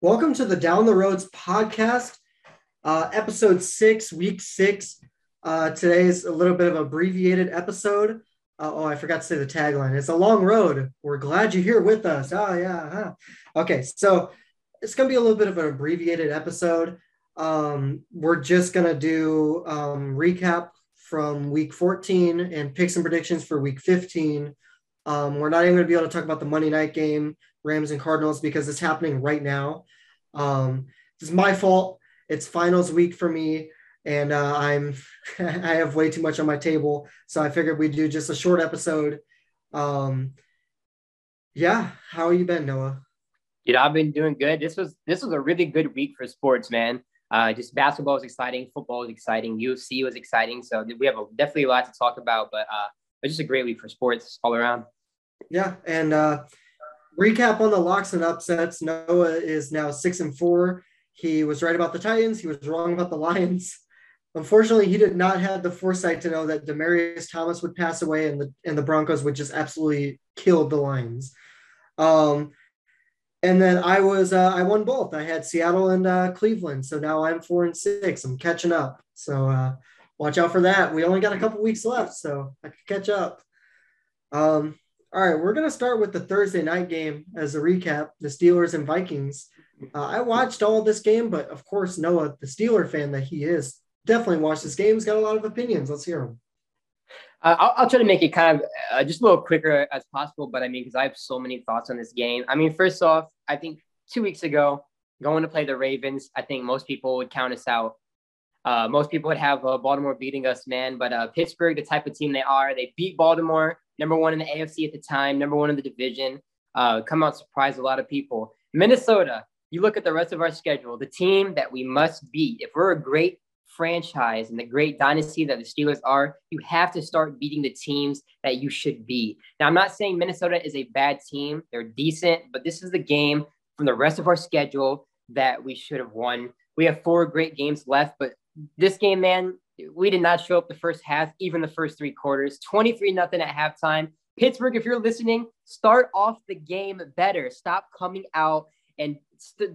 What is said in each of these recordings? Welcome to the Down the Rhodes podcast, episode 6, week 6. Today is a little bit of an abbreviated episode. I forgot to say the tagline. It's a long road. We're glad you're here with us. Oh, yeah. Huh. Okay, so it's going to be a little bit of an abbreviated episode. We're just going to do recap from week 14 and picks and predictions for week 15. We're not even going to be able to talk about the Monday night game, Rams and Cardinals, because it's happening right now. It's my fault. It's finals week for me, and I have way too much on my table, so I figured we'd do just a short episode. How have you been, Noah? I've been doing good. This was a really good week for sports, man. Just basketball was exciting, football was exciting, UFC was exciting. So we have definitely a lot to talk about, but it's just a great week for sports all around. Yeah, and recap on the locks and upsets. Noah is now 6-4. He was right about the Titans. He was wrong about the Lions. Unfortunately, he did not have the foresight to know that Demaryius Thomas would pass away and the Broncos would just absolutely kill the Lions. And then I won both. I had Seattle and Cleveland. So now I'm 4-6. I'm catching up. So watch out for that. We only got a couple weeks left, so I could catch up. All right, we're going to start with the Thursday night game as a recap, the Steelers and Vikings. I watched all this game, but of course, Noah, the Steeler fan that he is, definitely watched this game. He's got a lot of opinions. Let's hear him. I'll try to make it kind of just a little quicker as possible, but because I have so many thoughts on this game. First off, I think 2 weeks ago, going to play the Ravens, I think most people would count us out. Most people would have Baltimore beating us, man. But Pittsburgh, the type of team they are, they beat Baltimore, number one in the AFC at the time, number one in the division, come out, surprise a lot of people. Minnesota, you look at the rest of our schedule, the team that we must beat. If we're a great franchise and the great dynasty that the Steelers are, you have to start beating the teams that you should beat. Now, I'm not saying Minnesota is a bad team. They're decent, but this is the game from the rest of our schedule that we should have won. We have 4 great games left, but this game, man, we did not show up the first half, even the first 3 quarters, 23-0 at halftime. Pittsburgh, if you're listening, start off the game better. Stop coming out and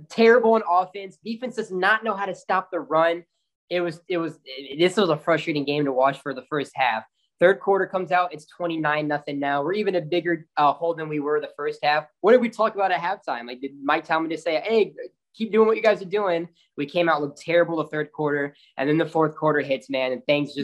terrible in offense. Defense does not know how to stop the run. This was a frustrating game to watch for the first half. Third quarter comes out, it's 29-0 now. We're even a bigger hole than we were the first half. What did we talk about at halftime? Like, did Mike Tomlin just say, hey, keep doing what you guys are doing? We came out, looked terrible the third quarter, and then the fourth quarter hits, man, and things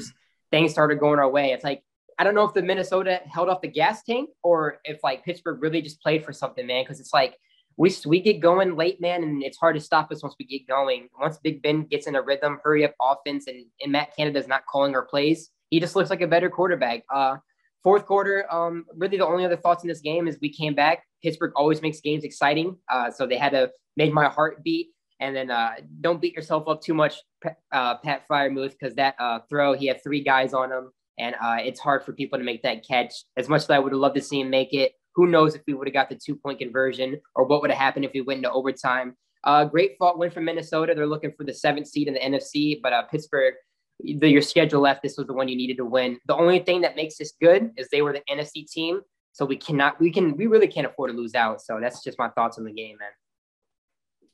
started going our way. It's like, I don't know if the Minnesota held off the gas tank or if like Pittsburgh really just played for something, man, because it's like we get going late, man, and it's hard to stop us once we get going. Once Big Ben gets in a rhythm, hurry up offense, and Matt Canada's not calling our plays, he just looks like a better quarterback. Fourth quarter, really the only other thoughts in this game is we came back. Pittsburgh always makes games exciting, so they had to make my heart beat. And then don't beat yourself up too much, Pat Freiermuth, because that throw, he had 3 guys on him, and it's hard for people to make that catch. As much as I would have loved to see him make it, who knows if we would have got the 2-point conversion or what would have happened if we went into overtime. Great win for Minnesota. They're looking for the 7th seed in the NFC, but Pittsburgh, your schedule left, this was the one you needed to win. The only thing that makes this good is they were the NFC team, so we really can't afford to lose out. So that's just my thoughts on the game, man.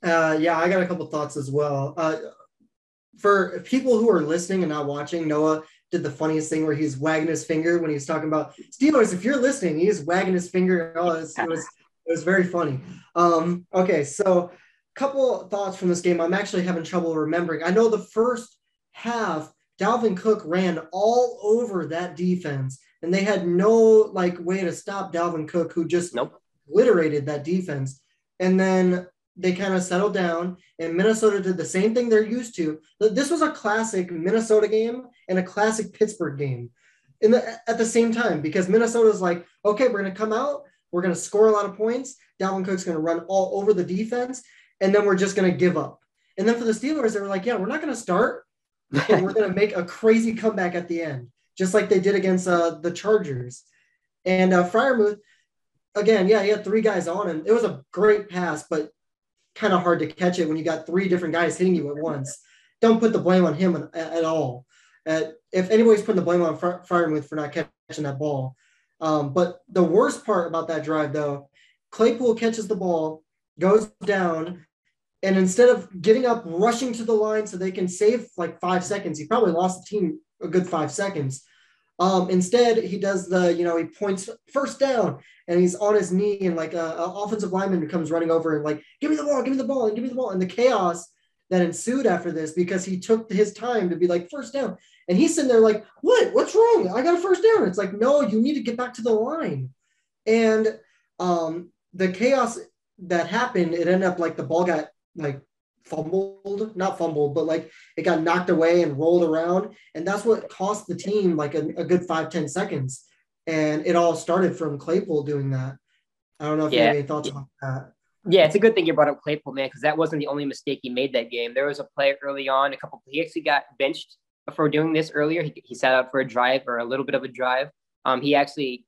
I got a couple thoughts as well. For people who are listening and not watching, Noah did the funniest thing where he's wagging his finger when he's talking about Steelers. If you're listening, he's wagging his finger. Oh, it was very funny. Okay, so a couple thoughts from this game. I'm actually having trouble remembering. I know the first half, Dalvin Cook ran all over that defense, and they had no way to stop Dalvin Cook, who just obliterated that defense. And then they kind of settled down, and Minnesota did the same thing they're used to. This was a classic Minnesota game and a classic Pittsburgh game at the same time, because Minnesota's like, okay, we're going to come out, we're going to score a lot of points, Dalvin Cook's going to run all over the defense, and then we're just going to give up. And then for the Steelers, they were like, yeah, we're not going to start, and we're going to make a crazy comeback at the end, just like they did against the Chargers. And Freiermuth, again, yeah, he had 3 guys on him. It was a great pass, but kind of hard to catch it when you got 3 different guys hitting you at once. Don't put the blame on him at all. If anybody's putting the blame on Freiermuth for not catching that ball. But the worst part about that drive, though, Claypool catches the ball, goes down, And instead of getting up, rushing to the line so they can save like 5 seconds, he probably lost the team a good 5 seconds. Instead, he does the, you know, he points first down and he's on his knee and like an offensive lineman comes running over and like, give me the ball. And the chaos that ensued after this, because he took his time to be like, first down. And he's sitting there like, what's wrong? I got a first down. It's like, no, you need to get back to the line. And the chaos that happened, it ended up like the ball got like not fumbled, but it got knocked away and rolled around. And that's what cost the team like a good 5-10 seconds. And it all started from Claypool doing that. I don't know if you have any thoughts on that. Yeah, it's a good thing you brought up Claypool, man, because that wasn't the only mistake he made that game. There was a play early on, he actually got benched for doing this earlier. He sat out for a drive or a little bit of a drive. The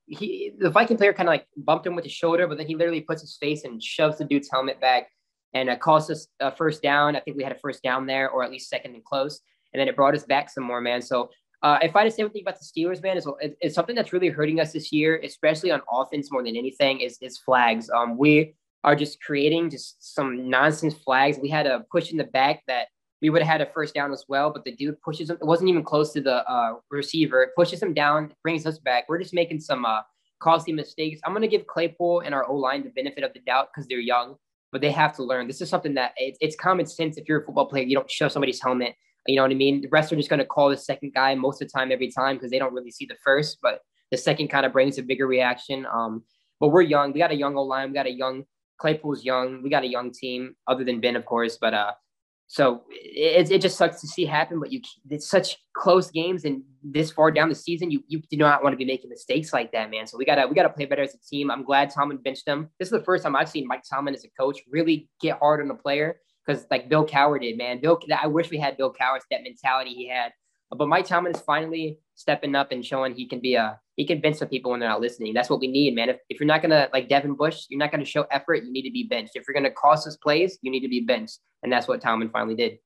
Viking player kind of like bumped him with his shoulder, but then he literally puts his face and shoves the dude's helmet back. And it cost us a first down. I think we had a first down there, or at least second and close. And then it brought us back some more, man. So if I just say one thing about the Steelers, man, it's something that's really hurting us this year, especially on offense more than anything, is flags. We are just creating just some nonsense flags. We had a push in the back that we would have had a first down as well, but the dude pushes him. It wasn't even close to the receiver. It pushes him down, brings us back. We're just making some costly mistakes. I'm going to give Claypool and our O-line the benefit of the doubt because they're young. But they have to learn. This is something that it's common sense. If you're a football player, you don't shove somebody's helmet. You know what I mean? The rest are just going to call the second guy most of the time, every time, because they don't really see the first, but the second kind of brings a bigger reaction. But we're young. We got a young O-line. We got a young Claypool's young. We got a young team other than Ben, of course. But so it just sucks to see happen, but it's such close games and this far down the season, you do not want to be making mistakes like that, man. So we gotta play better as a team. I'm glad Tomlin benched them. This is the first time I've seen Mike Tomlin as a coach really get hard on a player, because like Bill Cowher did, man. I wish we had Bill Cowher's that mentality he had, but Mike Tomlin is finally stepping up and showing he can bench some people when they're not listening. That's what we need, man. If you're not gonna like Devin Bush, you're not gonna show effort. You need to be benched. If you're gonna cost us plays, you need to be benched. And that's what Tomlin finally did.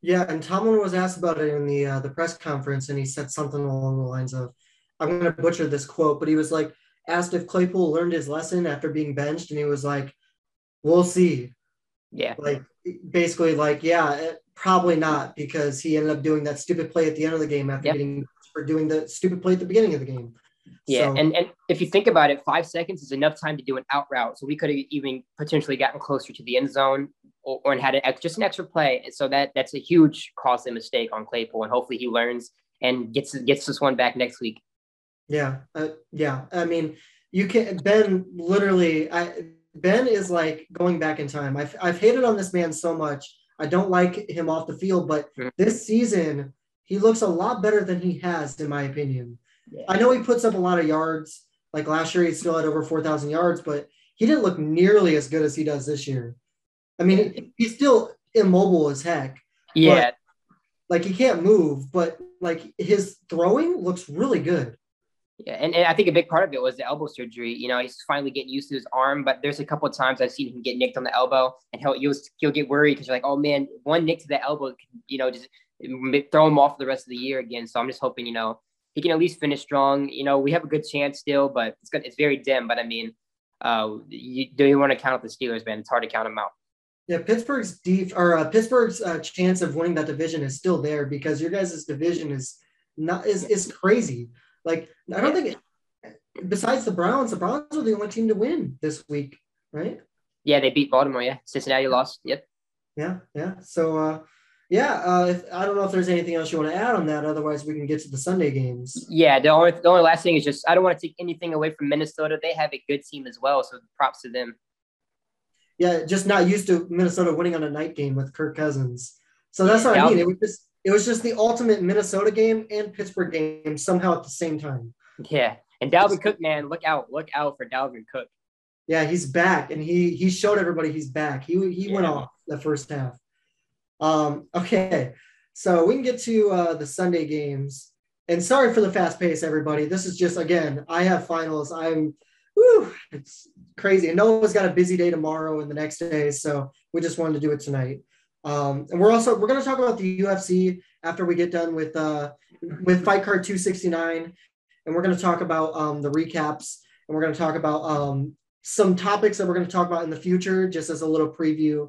Yeah, and Tomlin was asked about it in the press conference, and he said something along the lines of, I'm going to butcher this quote, but he was like, asked if Claypool learned his lesson after being benched, and he was like, we'll see. Yeah. Like, basically like, probably not, because he ended up doing that stupid play at the end of the game after doing the stupid play at the beginning of the game. Yeah, so, and if you think about it, 5 seconds is enough time to do an out route. So we could have even potentially gotten closer to the end zone or had just an extra play. And so that's a huge costly mistake on Claypool. And hopefully he learns and gets this one back next week. Yeah. I mean, you can't – Ben is like going back in time. I've hated on this man so much. I don't like him off the field, but this season he looks a lot better than he has, in my opinion. Yeah. I know he puts up a lot of yards. Like last year, he still had over 4,000 yards, but he didn't look nearly as good as he does this year. I mean, he's still immobile as heck. Yeah. Like he can't move, but like his throwing looks really good. Yeah. And I think a big part of it was the elbow surgery. You know, he's finally getting used to his arm, but there's a couple of times I've seen him get nicked on the elbow and he'll get worried because you're like, oh man, one nick to the elbow, you know, just throw him off for the rest of the year again. So I'm just hoping, you know, he can at least finish strong. You know, we have a good chance still, but it's very dim. But I mean, do you want to count out the Steelers, man? It's hard to count them out. Yeah, Pittsburgh's chance of winning that division is still there, because your guys' division is crazy. Like I don't think, besides the Browns are the only team to win this week, right? Yeah, they beat Baltimore. Yeah, Cincinnati lost. Yep. Yeah. So. I don't know if there's anything else you want to add on that. Otherwise, we can get to the Sunday games. Yeah, the only last thing is just I don't want to take anything away from Minnesota. They have a good team as well, so props to them. Yeah, just not used to Minnesota winning on a night game with Kirk Cousins. So that's what I mean. It was just the ultimate Minnesota game and Pittsburgh game somehow at the same time. Yeah, and Dalvin Cook, man, look out for Dalvin Cook. Yeah, he's back, and he showed everybody he's back. He went off the first half. Okay, so we can get to the Sunday games, and sorry for the fast pace, everybody. This is just, again, I have finals. It's crazy. And Noah's got a busy day tomorrow and the next day, so we just wanted to do it tonight. And we're going to talk about the UFC after we get done with Fight Card 269, and we're going to talk about the recaps, and we're going to talk about some topics that we're going to talk about in the future, just as a little preview.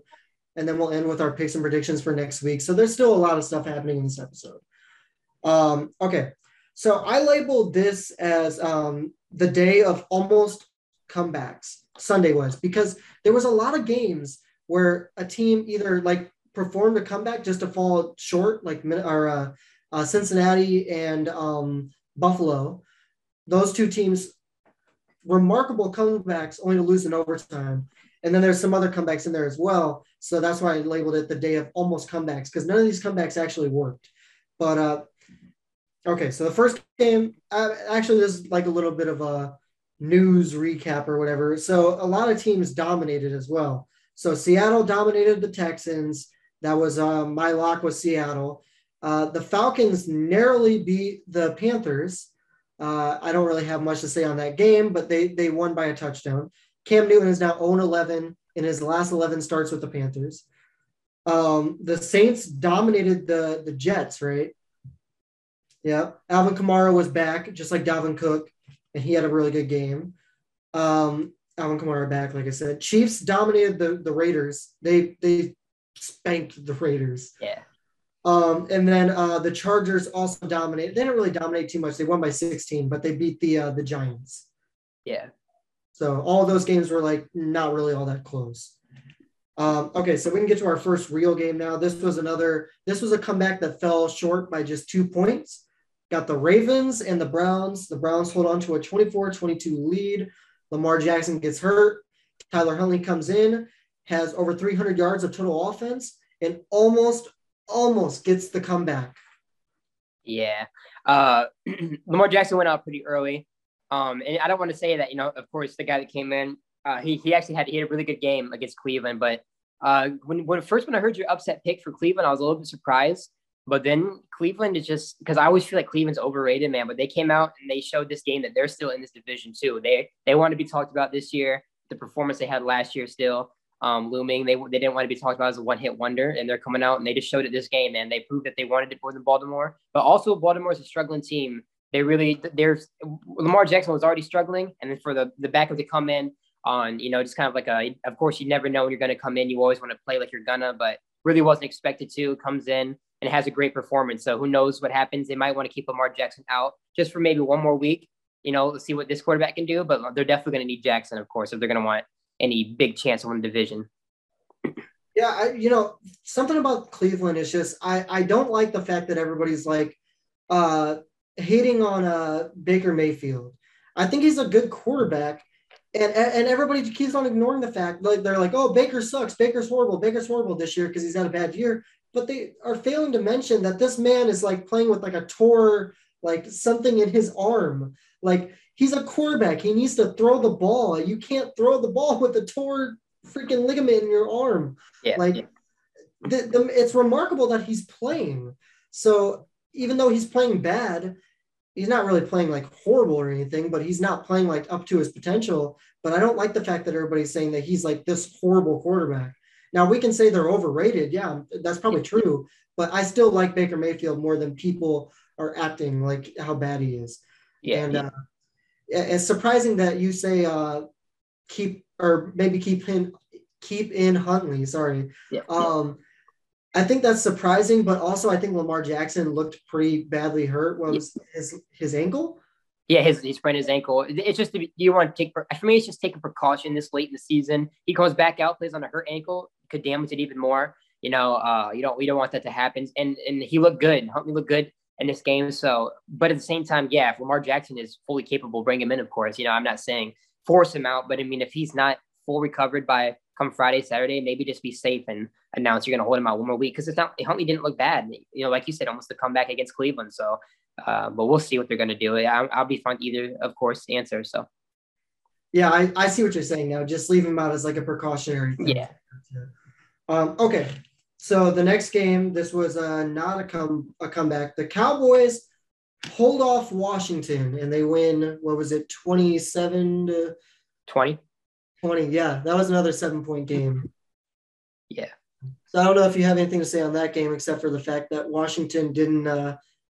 and then we'll end with our picks and predictions for next week. So there's still a lot of stuff happening in this episode. Okay. So I labeled this as the day of almost comebacks, Sunday was, because there was a lot of games where a team either like performed a comeback just to fall short, like or, Cincinnati and Buffalo. Those two teams, remarkable comebacks only to lose in overtime. And then there's some other comebacks in there as well. So that's why I labeled it the day of almost comebacks, because none of these comebacks actually worked. But okay, so the first game, actually, this is like a little bit of a news recap or whatever. So a lot of teams dominated as well. So Seattle dominated the Texans. That was my lock with Seattle. The Falcons narrowly beat the Panthers. I don't really have much to say on that game, but they won by a touchdown. Cam Newton is now 0-11 in his last 11 starts with the Panthers. The Saints dominated the Jets, right? Yeah, Alvin Kamara was back, just like Dalvin Cook, and he had a really good game. Alvin Kamara back, like I said. Chiefs dominated the Raiders. They spanked the Raiders. Yeah. And then the Chargers also dominated. They didn't really dominate too much. They won by 16, but they beat the Giants. Yeah. So all those games were like not really all that close. Okay, so we can get to our first real game now. This was a comeback that fell short by just 2 points. Got the Ravens and the Browns. The Browns hold on to a 24-22 lead. Lamar Jackson gets hurt. Tyler Huntley comes in, has over 300 yards of total offense, and almost gets the comeback. Yeah. Lamar Jackson went out pretty early. And I don't want to say that, of course, the guy that came in, he actually had a really good game against Cleveland. But when I heard your upset pick for Cleveland, I was a little bit surprised. But then Cleveland is just – because I always feel like Cleveland's overrated, man. But they came out and they showed this game that they're still in this division too. They want to be talked about this year. The performance they had last year still looming. They didn't want to be talked about as a one-hit wonder, and they're coming out and they just showed it this game, man. They proved that they wanted it more than Baltimore. But also Baltimore's a struggling team. Lamar Jackson was already struggling, and then for the backup to come in on, just kind of like of course you never know when you're going to come in. You always want to play like you're gonna, but really wasn't expected to, comes in and has a great performance. So who knows what happens? They might want to keep Lamar Jackson out just for maybe one more week, let's see what this quarterback can do, but they're definitely going to need Jackson, of course, if they're going to want any big chance to win the division. Yeah. Something about Cleveland is just, I don't like the fact that everybody's like, hating on Baker Mayfield. I think he's a good quarterback, and everybody keeps on ignoring the fact. Like they're like, oh, Baker sucks. Baker's horrible this year because he's had a bad year. But they are failing to mention that this man is like playing with like a tore, like something in his arm. Like he's a quarterback. He needs to throw the ball. You can't throw the ball with a tore freaking ligament in your arm. Yeah, like yeah. It's remarkable that he's playing. So even though he's playing bad, he's not really playing like horrible or anything, but he's not playing like up to his potential. But I don't like the fact that everybody's saying that he's like this horrible quarterback. Now we can say they're overrated. Yeah, that's probably true, but I still like Baker Mayfield more than people are acting like how bad he is. Yeah, and it's surprising that you say keep in Huntley. Sorry. Yeah. I think that's surprising, but also I think Lamar Jackson looked pretty badly hurt. What was his ankle? Yeah, he sprained his ankle. It's just it's just taking precaution this late in the season. He comes back out, plays on a hurt ankle, could damage it even more. We don't want that to happen. And he looked good. Huntley looked good in this game. So, but at the same time, yeah, if Lamar Jackson is fully capable, bring him in. Of course, I'm not saying force him out, but I mean if he's not full recovered by come Friday, Saturday, maybe just be safe and announce you're going to hold him out one more week. Because Huntley didn't look bad. Like you said, almost the comeback against Cleveland. So, but we'll see what they're going to do. I'll be fine either, of course, answer. So. Yeah, I see what you're saying now. Just leave him out as like a precautionary thing. Yeah. Okay. So the next game, this was not a comeback. The Cowboys hold off Washington and they win, 27-20? 20, yeah. That was another 7-point game. Yeah. So I don't know if you have anything to say on that game except for the fact that Washington didn't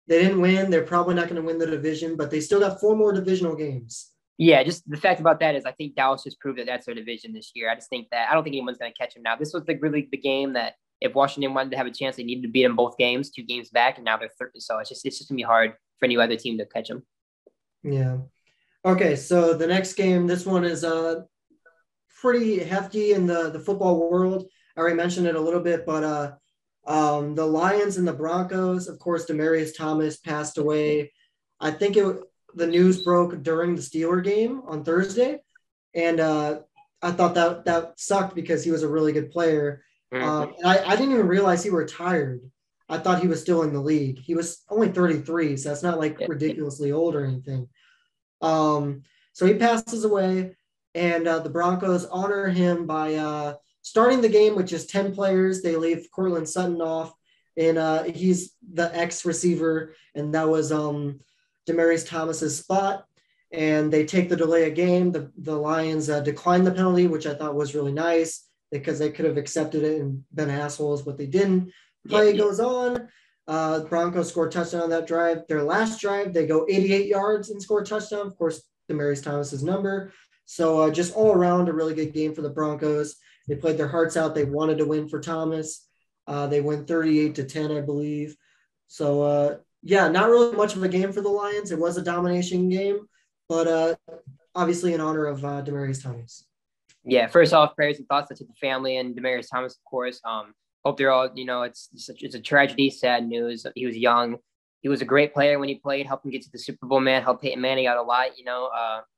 win. They're probably not going to win the division, but they still got 4 more divisional games. Yeah, just the fact about that is I think Dallas just proved that that's their division this year. I just think that I don't think anyone's going to catch them now. This was really the game that if Washington wanted to have a chance, they needed to beat them both games, 2 games back, and now they're 30. So it's just going to be hard for any other team to catch them. Yeah. Okay, so the next game, this one is pretty hefty in the football world. I already mentioned it a little bit, but the Lions and the Broncos, of course, Demaryius Thomas passed away. I think the news broke during the Steeler game on Thursday, and I thought that sucked because he was a really good player. And I didn't even realize he retired. I thought he was still in the league. He was only 33, so that's not ridiculously old or anything. So he passes away, and the Broncos honor him by starting the game with just 10 players. They leave Cortland Sutton off, and he's the ex-receiver, and that was Demaryius Thomas's spot. And they take the delay of game. The Lions declined the penalty, which I thought was really nice because they could have accepted it and been assholes, but they didn't. Play goes on. Broncos score a touchdown on that drive. Their last drive, they go 88 yards and score a touchdown. Of course, Demaryius Thomas's number. So just all around a really good game for the Broncos. They played their hearts out. They wanted to win for Thomas. They went 38-10, I believe. So, not really much of a game for the Lions. It was a domination game, but obviously in honor of Demaryius Thomas. Yeah, first off, prayers and thoughts to the family and Demaryius Thomas, of course. Hope they're all, it's a tragedy, sad news. He was young. He was a great player when he played, helped him get to the Super Bowl, man, helped Peyton Manning out a lot,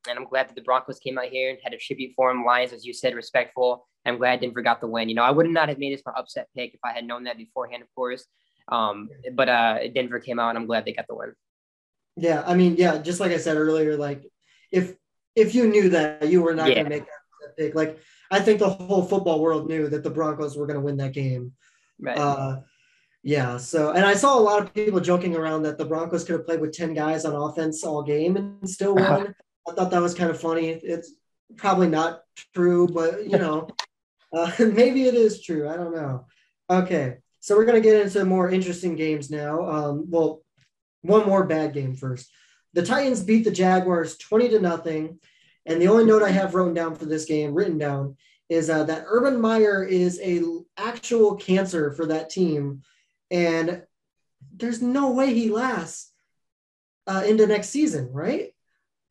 and I'm glad that the Broncos came out here and had a tribute for him. Lions, as you said, respectful. I'm glad Denver got the win. I would not have made this my upset pick if I had known that beforehand, of course. But Denver came out, and I'm glad they got the win. Yeah, just like I said earlier, if you knew that, you were not going to make that pick. I think the whole football world knew that the Broncos were going to win that game. Right. So, and I saw a lot of people joking around that the Broncos could have played with 10 guys on offense all game and still won. Uh-huh. I thought that was kind of funny. It's probably not true, but maybe it is true. I don't know. Okay. So we're going to get into more interesting games now. One more bad game first. The Titans beat the Jaguars 20-0. And the only note I have written down for this game is that Urban Meyer is an actual cancer for that team. And there's no way he lasts into next season, right?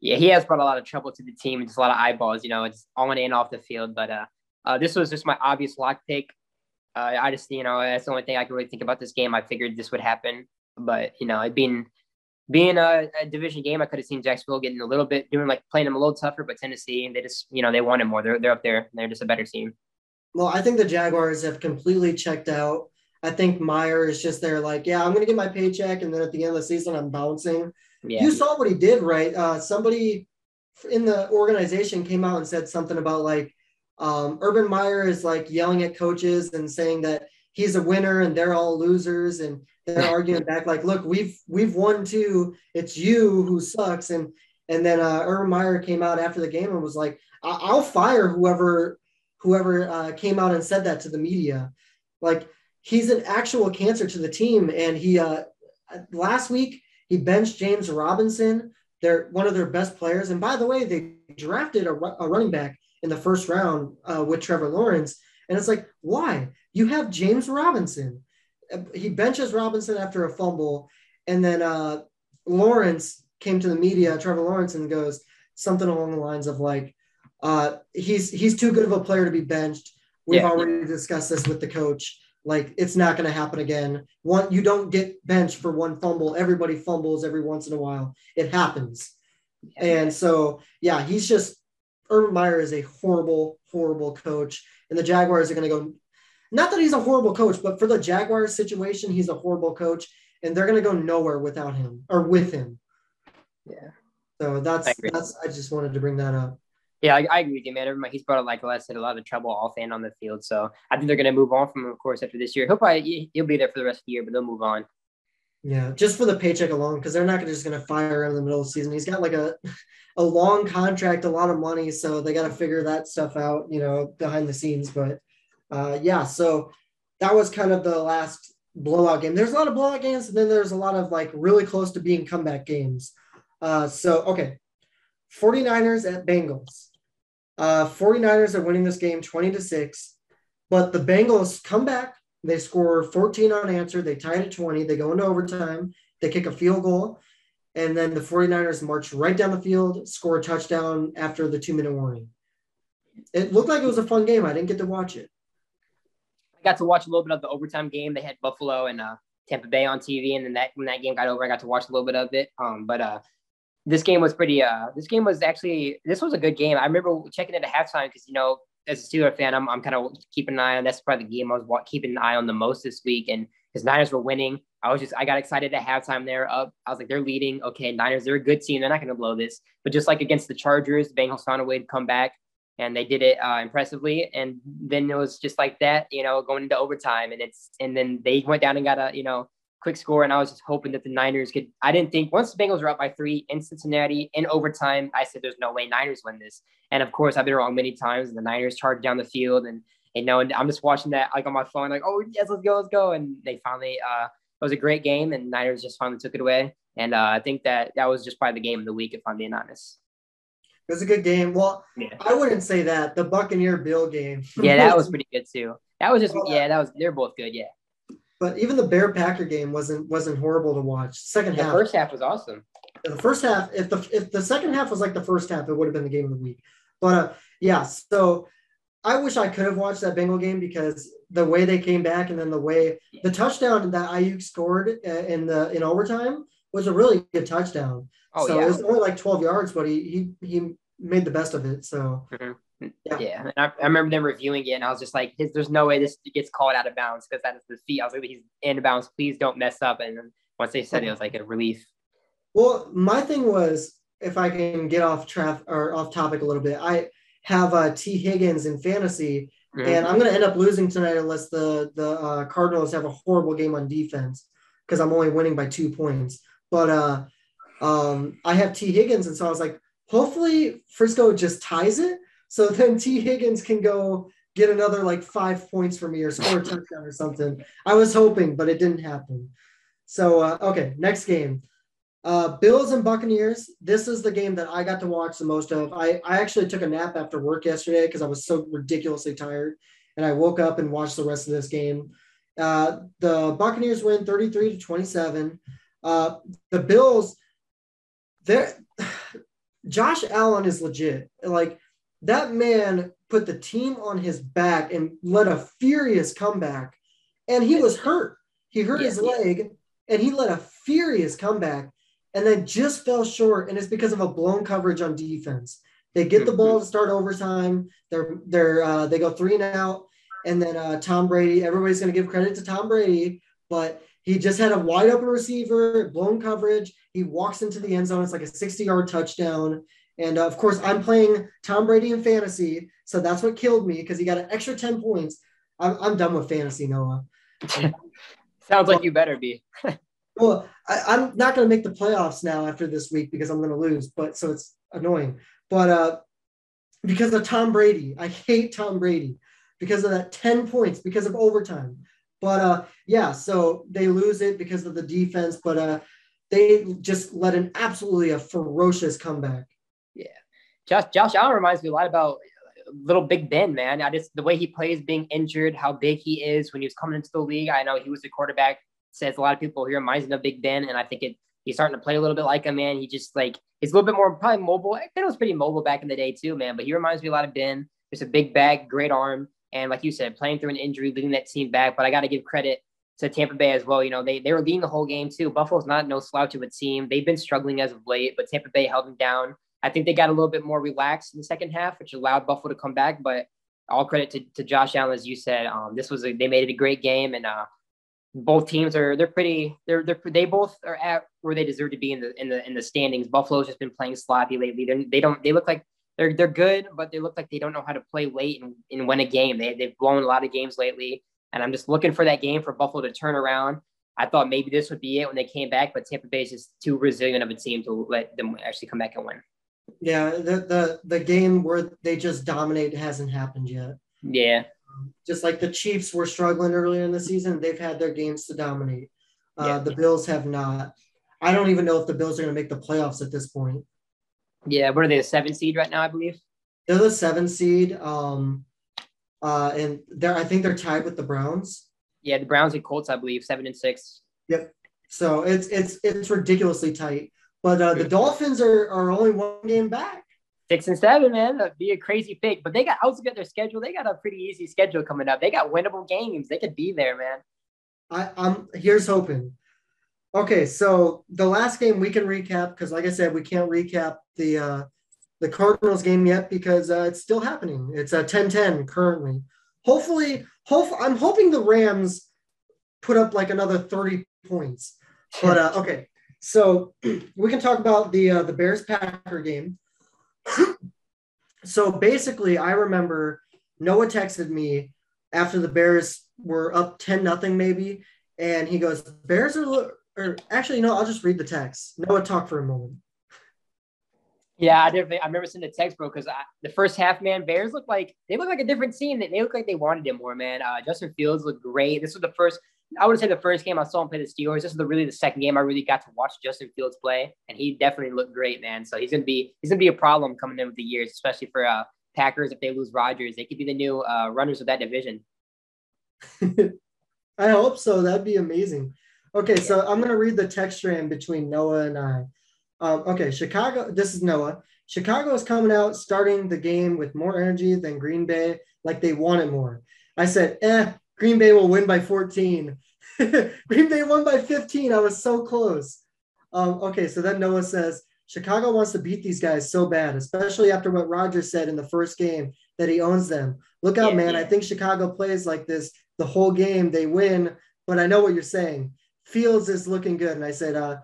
Yeah, he has brought a lot of trouble to the team and just a lot of eyeballs, it's on and off the field. But this was just my obvious lock pick. I just, that's the only thing I can really think about this game. I figured this would happen. But, it being a division game, I could have seen Jacksonville getting a little bit, playing them a little tougher, but Tennessee, they just, they want it more. They're up there. They're just a better team. Well, I think the Jaguars have completely checked out. I think Meyer is just there I'm going to get my paycheck, and then at the end of the season, I'm bouncing. Yeah. You saw what he did, right? Somebody in the organization came out and said something about Urban Meyer is yelling at coaches and saying that he's a winner and they're all losers, and they're arguing back look, we've won too. It's you who sucks. And then Urban Meyer came out after the game and was like, I'll fire whoever came out and said that to the media. He's an actual cancer to the team. And he last week he benched James Robinson. They're one of their best players. And by the way, they drafted a running back in the first round with Trevor Lawrence. And it's why? You have James Robinson. He benches Robinson after a fumble. And then Lawrence came to the media, Trevor Lawrence, and goes something along the lines of he's too good of a player to be benched. We've already discussed this with the coach. It's not going to happen again. You don't get benched for one fumble. Everybody fumbles every once in a while. It happens. And so, he's just – Urban Meyer is a horrible, horrible coach. And the Jaguars are going to go – not that he's a horrible coach, but for the Jaguars situation, he's a horrible coach. And they're going to go nowhere without him or with him. Yeah. So that's – I just wanted to bring that up. Yeah, I agree with you, man. He's brought up, I said, a lot of trouble off and on the field. So I think they're going to move on from him, of course, after this year. He'll be there for the rest of the year, but they'll move on. Yeah, just for the paycheck alone, because they're not going to fire him in the middle of the season. He's got a long contract, a lot of money, so they got to figure that stuff out, behind the scenes. But so that was kind of the last blowout game. There's a lot of blowout games, and then there's a lot of really close to being comeback games. So okay. 49ers at Bengals. 49ers are winning this game 20-6, but the Bengals come back. They score 14 unanswered. They tie it at 20. They go into overtime. They kick a field goal. And then the 49ers march right down the field, score a touchdown after the 2-minute warning. It looked like it was a fun game. I didn't get to watch it. I got to watch a little bit of the overtime game. They had Buffalo and Tampa Bay on TV. And then when that game got over, I got to watch a little bit of it. This game was pretty, this was a good game. I remember checking it at halftime because, you know, as a Steelers fan, I'm kind of keeping an eye on. That's probably the game I was keeping an eye on the most this week. And because Niners were winning, I got excited at halftime. They're up. I was like, they're leading. Okay, Niners, they're a good team. They're not going to blow this. But just like against the Chargers, the Bengals found a way to come back, and they did it impressively. And then it was just like that, you know, going into overtime. And then they went down and got a, you know, quick score. And I was just hoping that the Niners could. I didn't think once the Bengals were up by 3 in Cincinnati in overtime, I said, there's no way Niners win this. And of course I've been wrong many times, and the Niners charged down the field and I'm just watching that like on my phone, like, oh yes, let's go. And they finally, it was a great game, and Niners just finally took it away. And I think that was just probably the game of the week, if I'm being honest. It was a good game. Well, yeah. I wouldn't say that. The Buccaneer-Bill game. Yeah, that was pretty good too. That was just, they're both good, yeah. But even the Bear-Packer game wasn't horrible to watch. The first half was awesome. The first half, if the second half was like the first half, it would have been the game of the week. But so I wish I could have watched that Bengal game because the way they came back and then the way the touchdown that Ayuk scored in overtime was a really good touchdown. It was only like 12 yards, but he made the best of it. So, And I remember them reviewing it, and I was just like, there's no way this gets called out of bounds because that is the feet. I was like, he's in bounds. Please don't mess up. And then once they said it, it was like a relief. Well, my thing was, if I can get off topic a little bit, I have T. Higgins in fantasy, and I'm going to end up losing tonight unless the Cardinals have a horrible game on defense because I'm only winning by 2 points. But I have T. Higgins, and so I was like, hopefully Frisco just ties it, so then T. Higgins can go get another like 5 points for me or score a touchdown or something. I was hoping, but it didn't happen. So, okay, next game. Bills and Buccaneers. This is the game that I got to watch the most of. I actually took a nap after work yesterday because I was so ridiculously tired, and I woke up and watched the rest of this game. The Buccaneers win 33-27. The Bills, Josh Allen is legit. Like, that man put the team on his back and led a furious comeback, and he was hurt. He hurt his leg, and he led a furious comeback. And then just fell short, and it's because of a blown coverage on defense. They get the ball to start overtime. They go 3 and out, and then Tom Brady. Everybody's going to give credit to Tom Brady, but he just had a wide open receiver, blown coverage. He walks into the end zone. It's like a 60-yard touchdown. And of course, I'm playing Tom Brady in fantasy, so that's what killed me because he got an extra 10 points. I'm done with fantasy, Noah. Sounds like you better be. Well, I'm not going to make the playoffs now after this week because I'm going to lose, but so it's annoying. But because of Tom Brady, I hate Tom Brady because of that 10 points, because of overtime. But so they lose it because of the defense, but they just led an absolutely a ferocious comeback. Yeah. Josh Allen reminds me a lot about little Big Ben, man. The way he plays being injured, how big he is when he was coming into the league. I know he was the quarterback. Says a lot of people here reminds me of Big Ben, and I think he's starting to play a little bit like him, man. He just like he's a little bit more probably mobile. I think it was pretty mobile back in the day too, man. But he reminds me a lot of Ben. There's a big bag, great arm, and like you said, playing through an injury, leading that team back. But I got to give credit to Tampa Bay as well. You know, they were leading the whole game too. Buffalo's not no slouch of a team. They've been struggling as of late, but Tampa Bay held them down. I think they got a little bit more relaxed in the second half, which allowed Buffalo to come back. But all credit to Josh Allen, as you said. They made it a great game, and both teams are at where they deserve to be in the standings. Buffalo's just been playing sloppy lately. They look like they're good, but they look like they don't know how to play late and win a game. They've blown a lot of games lately, and I'm just looking for that game for Buffalo to turn around. I thought maybe this would be it when they came back, but Tampa Bay is just too resilient of a team to let them actually come back and win. Yeah, the game where they just dominate hasn't happened yet. Yeah. Just like the Chiefs were struggling earlier in the season, they've had their games to dominate. The Bills have not. I don't even know if the Bills are going to make the playoffs at this point. Yeah, what are they, a 7 seed right now, I believe? They're the 7 seed. And they're, I think they're tied with the Browns. Yeah, the Browns and Colts, I believe, 7 and 6. Yep. So it's ridiculously tight. But the Dolphins are only one game back. 6 and 7, man. That'd be a crazy pick. But they got also got their schedule. They got a pretty easy schedule coming up. They got winnable games. They could be there, man. I'm here's hoping. Okay, so the last game we can recap because, like I said, we can't recap the Cardinals game yet because it's still happening. It's 10-10 currently. Hopefully, I'm hoping the Rams put up like another 30 points. But okay, so we can talk about the Bears-Packer game. So basically, I remember Noah texted me after the Bears were up 10-0 maybe, and he goes, "Bears are." Or actually, no, I'll just read the text. Noah, talk for a moment. Yeah, I remember seeing the text, bro, because the first half, man, Bears look like a different team. They look like they wanted it more, man. Justin Fields looked great. This was the first game I saw him play the Steelers. This was really the second game I really got to watch Justin Fields play, and he definitely looked great, man. So he's gonna be a problem coming in with the years, especially for Packers if they lose Rodgers. They could be the new runners of that division. I hope so. That'd be amazing. Okay, so I'm going to read the text strand between Noah and I. Okay, Chicago, this is Noah. Chicago is coming out, starting the game with more energy than Green Bay, like they want it more. I said, Green Bay will win by 14. Green Bay won by 15. I was so close. Okay, so then Noah says, Chicago wants to beat these guys so bad, especially after what Rodgers said in the first game that he owns them. Look out, man. I think Chicago plays like this the whole game. They win, but I know what you're saying. Fields is looking good. And I said,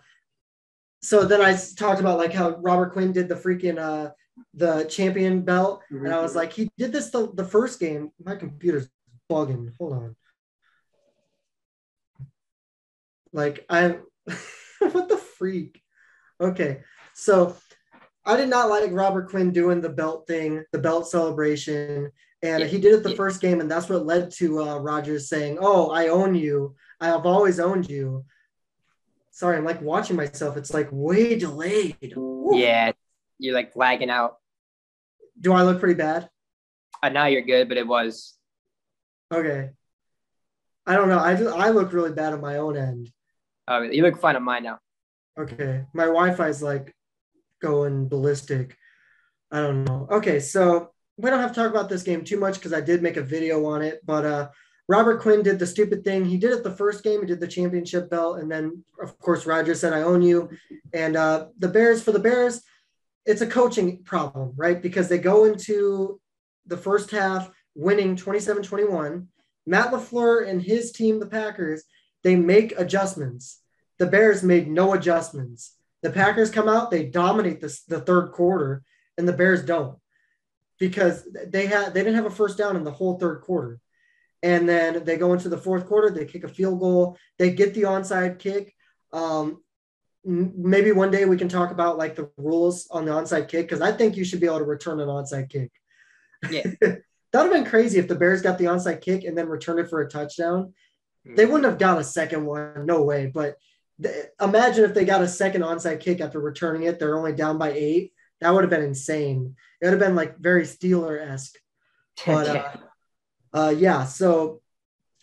so then I talked about like how Robert Quinn did the freaking, the champion belt. Mm-hmm. And I was like, he did this the first game. My computer's bugging. Hold on. Like what the freak? Okay. So I did not like Robert Quinn doing the belt thing, the belt celebration. And he did it the first game. And that's what led to Rodgers saying, "Oh, I own you. I've always owned you." Sorry, I'm like watching myself. It's like way delayed. Woo. Yeah, you're like lagging out. Do I look pretty bad? Now you're good, but it was. Okay. I don't know. I look really bad on my own end. Oh, you look fine on mine now. Okay. My Wi-Fi's like going ballistic. I don't know. Okay, so we don't have to talk about this game too much because I did make a video on it, but Robert Quinn did the stupid thing. He did it the first game. He did the championship belt. And then, of course, Rodgers said, "I own you." And for the Bears, it's a coaching problem, right? Because they go into the first half winning 27-21. Matt LaFleur and his team, the Packers, they make adjustments. The Bears made no adjustments. The Packers come out, they dominate the third quarter, and the Bears don't because they didn't have a first down in the whole third quarter. And then they go into the fourth quarter, they kick a field goal, they get the onside kick. Maybe one day we can talk about like the rules on the onside kick, because I think you should be able to return an onside kick. Yeah. That would have been crazy if the Bears got the onside kick and then returned it for a touchdown. Mm-hmm. They wouldn't have got a second one, no way. But imagine if they got a second onside kick after returning it, they're only down by 8. That would have been insane. It would have been like very Steeler-esque. But yeah, so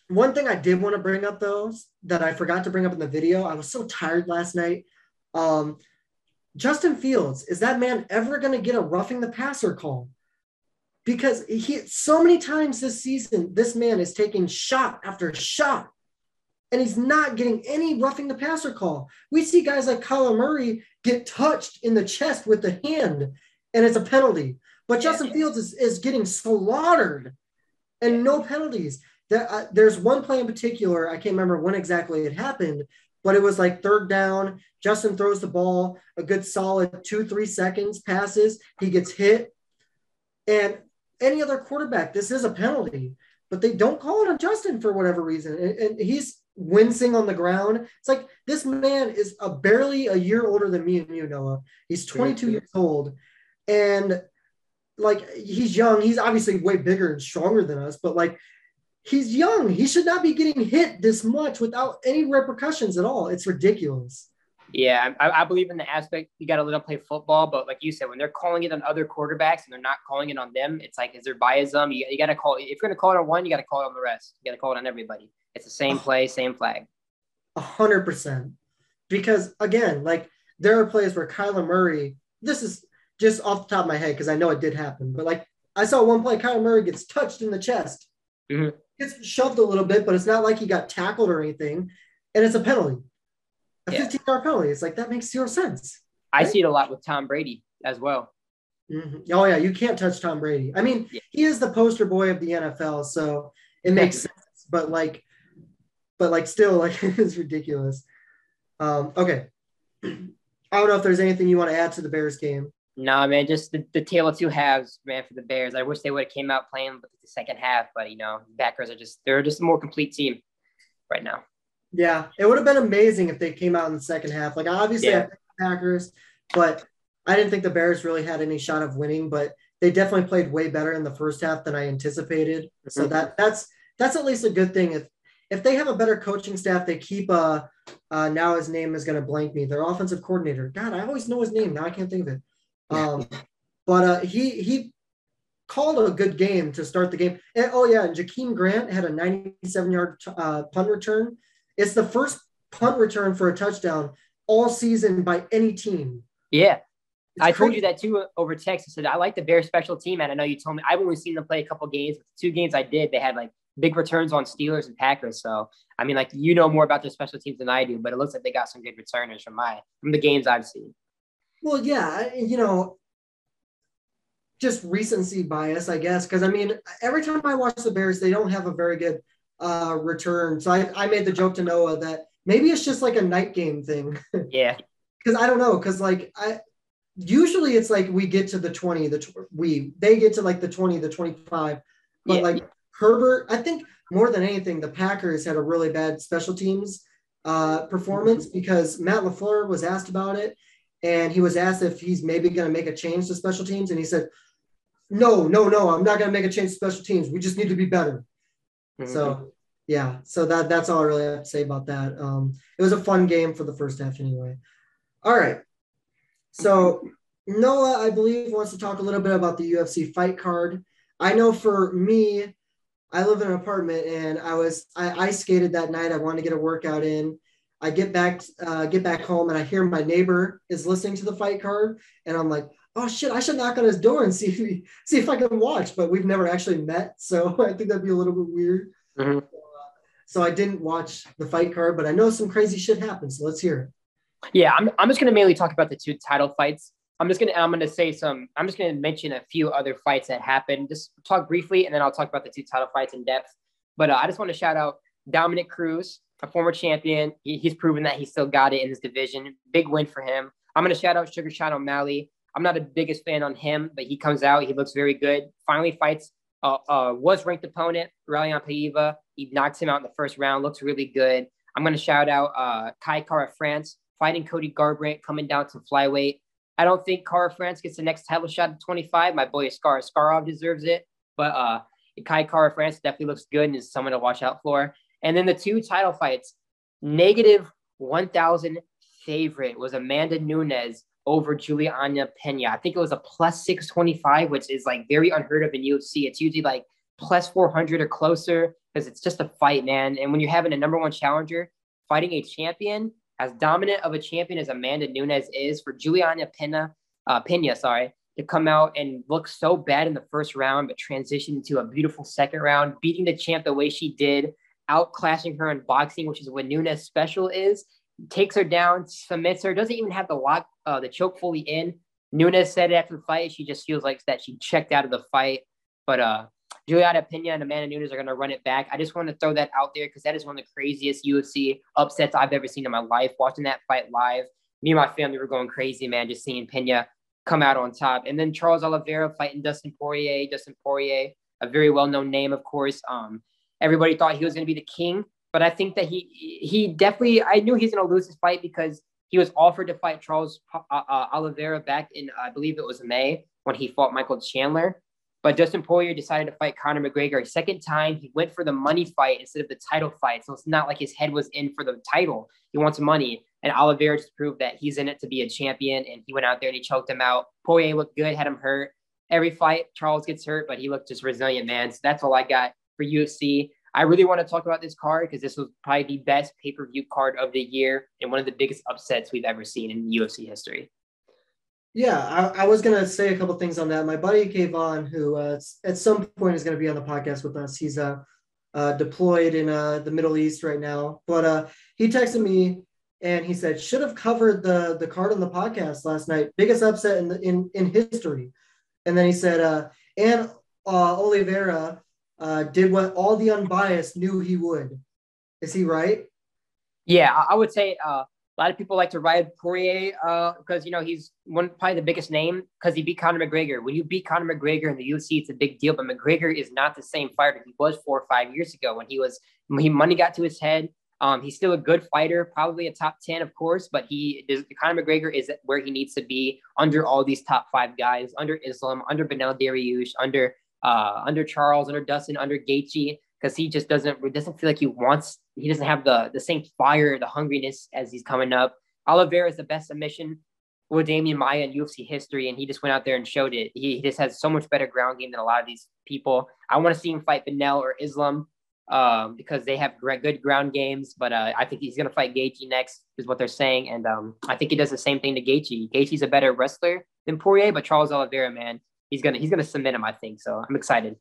one thing I did want to bring up, though, that I forgot to bring up in the video, I was so tired last night. Justin Fields, is that man ever going to get a roughing the passer call? Because so many times this season, this man is taking shot after shot, and he's not getting any roughing the passer call. We see guys like Kyler Murray get touched in the chest with the hand, and it's a penalty. But Justin Fields is getting slaughtered. And no penalties. There's one play in particular, I can't remember when exactly it happened, but it was like third down. Justin throws the ball, a good solid 2-3 seconds passes. He gets hit. And any other quarterback, this is a penalty, but they don't call it on Justin for whatever reason. And he's wincing on the ground. It's like, this man is barely a year older than me and you, Noah. He's 22 years old. And like, he's young. He's obviously way bigger and stronger than us, but like, he's young. He should not be getting hit this much without any repercussions at all. It's ridiculous. Yeah, I believe in the aspect you got to let them play football. But like you said, when they're calling it on other quarterbacks and they're not calling it on them, it's like, is there biasm? You got to call – if you're going to call it on one, you got to call it on the rest. You got to call it on everybody. It's the same play, same flag. 100%. Because, again, like there are plays where Kyler Murray – this is just off the top of my head because I know it did happen. But, like, I saw one play, Kyler Murray gets touched in the chest. Mm-hmm. Gets shoved a little bit, but it's not like he got tackled or anything. And it's a penalty. A 15-yard penalty. It's like, that makes zero sense. Right? I see it a lot with Tom Brady as well. Mm-hmm. Oh, yeah. You can't touch Tom Brady. I mean, he is the poster boy of the NFL, so it makes sense. But still, like, it's ridiculous. Okay. I don't know if there's anything you want to add to the Bears game. No, man, just the tale of two halves, man, for the Bears. I wish they would have came out playing with the second half, but, you know, backers are just – they're just a more complete team right now. Yeah, it would have been amazing if they came out in the second half. Like, obviously, I picked the Packers, but I didn't think the Bears really had any shot of winning. But they definitely played way better in the first half than I anticipated. Mm-hmm. So that's at least a good thing. If they have a better coaching staff, they keep now his name is going to blank me. Their offensive coordinator. God, I always know his name. Now I can't think of it. But he called a good game to start the game. And, and Jakeem Grant had a 97-yard punt return. It's the first punt return for a touchdown all season by any team. Yeah. I told you that too over text. I said, I like the Bears special team. And I know you told me, I've only seen them play a couple games. But the two games I did, they had like big returns on Steelers and Packers. So, I mean, like, you know more about their special teams than I do, but it looks like they got some good returners from the games I've seen. Well, yeah, you know, just recency bias, I guess. Cause I mean, every time I watch the Bears, they don't have a very good return. So I made the joke to Noah that maybe it's just like a night game thing. Yeah. Cause I don't know. Cause like usually it's like we get to the 20, they get to like the 20, the 25, but Herbert, I think more than anything, the Packers had a really bad special teams performance because Matt LaFleur was asked about it. And he was asked if he's maybe going to make a change to special teams. And he said, no, I'm not going to make a change to special teams. We just need to be better. Mm-hmm. So, yeah. So that's all I really have to say about that. It was a fun game for the first half anyway. All right. So Noah, I believe, wants to talk a little bit about the UFC fight card. I know for me, I live in an apartment and I ice skated that night. I wanted to get a workout in. I get back home and I hear my neighbor is listening to the fight card and I'm like, oh shit, I should knock on his door and see if I can watch, but we've never actually met. So I think that'd be a little bit weird. Mm-hmm. So I didn't watch the fight card, but I know some crazy shit happened. So let's hear it. Yeah. I'm just going to mainly talk about the two title fights. I'm just going to mention a few other fights that happened. Just talk briefly. And then I'll talk about the two title fights in depth, but I just want to shout out Dominic Cruz, a former champion. He's proven that he still got it in this division. Big win for him. I'm going to shout out Sugar Sean O'Malley. I'm not the biggest fan on him, but he comes out. He looks very good. Finally fights was ranked opponent, Rayan Paiva. He knocks him out in the first round. Looks really good. I'm going to shout out Kai Kara France, fighting Cody Garbrandt, coming down to flyweight. I don't think Kara France gets the next title shot at 25. My boy Skarov deserves it. But Kai Kara France definitely looks good and is someone to watch out for. And then the two title fights, -1,000 favorite was Amanda Nunes over Juliana Peña. I think it was a +625, which is like very unheard of in UFC. It's usually like +400 or closer because it's just a fight, man. And when you're having a number one challenger fighting a champion, as dominant of a champion as Amanda Nunes is, for Juliana Peña, to come out and look so bad in the first round, but transition into a beautiful second round, beating the champ the way she did, outclassing her in boxing, which is what Nunes' special is, takes her down, submits her, doesn't even have the choke fully in. Nunes said after the fight, she just feels like that she checked out of the fight. But Juliana Peña and Amanda Nunes are going to run it back. I just want to throw that out there because that is one of the craziest UFC upsets I've ever seen in my life. Watching that fight live, me and my family were going crazy, man, just seeing Peña come out on top. And then Charles Oliveira fighting Dustin Poirier. Dustin Poirier, a very well-known name, of course. Everybody thought he was going to be the king, but I think that he definitely, I knew he's going to lose his fight because he was offered to fight Charles Oliveira back in, I believe it was May, when he fought Michael Chandler. But Dustin Poirier decided to fight Conor McGregor a second time. He went for the money fight instead of the title fight. So it's not like his head was in for the title. He wants money. and Oliveira just proved that he's in it to be a champion, and he went out there and he choked him out. Poirier looked good, had him hurt. Every fight, Charles gets hurt, but he looked just resilient, man. So that's all I got for UFC. I really want to talk about this card because this was probably the best pay-per-view card of the year and one of the biggest upsets we've ever seen in UFC history. Yeah, I was going to say a couple things on that. My buddy Kayvon, who at some point is going to be on the podcast with us, he's deployed in the Middle East right now. But he texted me and he said, should have covered the card on the podcast last night. Biggest upset in history. And then he said, Oliveira did what all the unbiased knew he would. Is he right? Yeah, I would say a lot of people like to ride Poirier because, you know, he's probably the biggest name because he beat Conor McGregor. When you beat Conor McGregor in the UFC, it's a big deal. But McGregor is not the same fighter he was 4 or 5 years ago when money got to his head. He's still a good fighter, probably a top 10, of course, but Conor McGregor is where he needs to be under all these top five guys, under Islam, under Benel Dariush, under Charles, under Dustin, under Gaethje, because he just doesn't feel like he doesn't have the same fire, the hungriness as he's coming up. Oliveira is the best submission with Damian Maia in UFC history, and he just went out there and showed it. He just has so much better ground game than a lot of these people. I want to see him fight Benel or Islam, because they have good ground games, but I think he's going to fight Gaethje next is what they're saying, and I think he does the same thing to Gaethje. Gaethje's a better wrestler than Poirier, but Charles Oliveira, man, he's gonna submit him, I think, so I'm excited.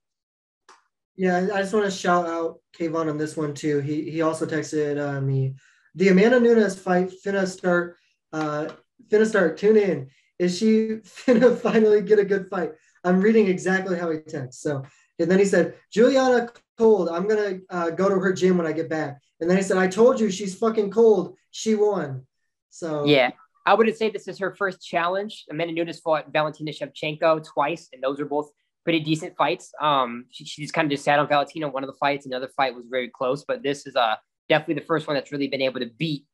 Yeah, I just want to shout out Kayvon on this one, too. He also texted me, the Amanda Nunes fight, finna start, tune in. Is she finna finally get a good fight? I'm reading exactly how he texts, so... And then he said, Juliana cold. I'm going to go to her gym when I get back. And then he said, I told you she's fucking cold. She won. So yeah, I would say this is her first challenge. Amanda Nunes fought Valentina Shevchenko twice, and those are both pretty decent fights. She just kind of sat on Valentina one of the fights. Another fight was very close, but this is definitely the first one that's really been able to beat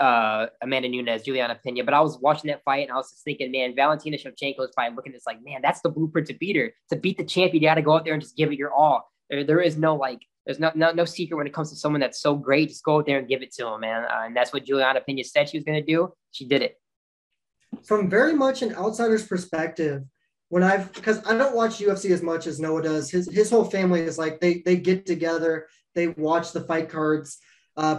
Amanda Nunes, Juliana Peña. But I was watching that fight and I was just thinking, man, Valentina Shevchenko is probably looking at this like, man, that's the blueprint to beat her. To beat the champion, you got to go out there and just give it your all. There is no there's no secret when it comes to someone that's so great. Just go out there and give it to him, man. And that's what Juliana Peña said she was going to do. She did it. From very much an outsider's perspective, because I don't watch UFC as much as Noah does. His whole family is like, they get together, they watch the fight cards.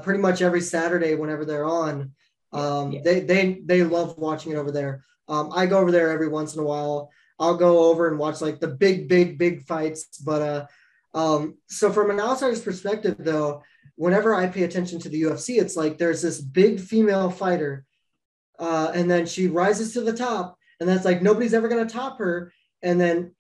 Pretty much every Saturday whenever they're on. They love watching it over there. I go over there every once in a while. I'll go over and watch like the big fights. But so from an outsider's perspective, though, whenever I pay attention to the UFC, it's like there's this big female fighter and then she rises to the top, and that's like nobody's ever going to top her, and then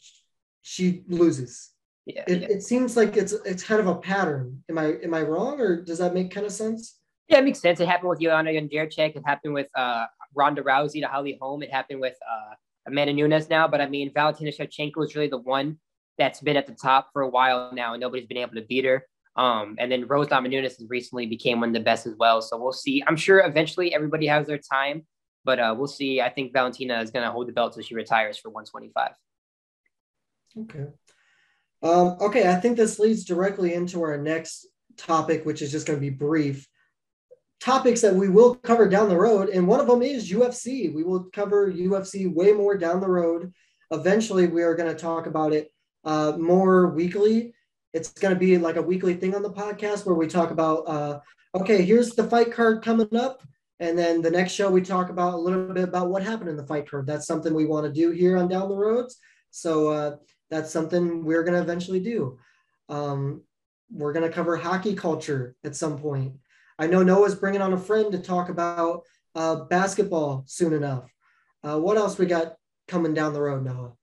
she loses. Yeah, It seems like it's kind of a pattern. Am I wrong, or does that make kind of sense? Yeah, it makes sense. It happened with Joanna Jędrzejczyk. It happened with Ronda Rousey to Holly Holm. It happened with Amanda Nunes now. But I mean, Valentina Shevchenko is really the one that's been at the top for a while now, and nobody's been able to beat her. And then Rose Namajunas recently became one of the best as well. So we'll see. I'm sure eventually everybody has their time, but we'll see. I think Valentina is going to hold the belt till she retires for 125. Okay. Okay, I think this leads directly into our next topic, which is just going to be brief. Topics that we will cover down the road, and one of them is UFC. We will cover UFC way more down the road. Eventually, we are going to talk about it more weekly. It's going to be like a weekly thing on the podcast where we talk about, okay, here's the fight card coming up, and then the next show we talk about a little bit about what happened in the fight card. That's something we want to do here on Down the Roads. So, that's something we're going to eventually do. We're going to cover hockey culture at some point. I know Noah's bringing on a friend to talk about basketball soon enough. What else we got coming down the road, Noah?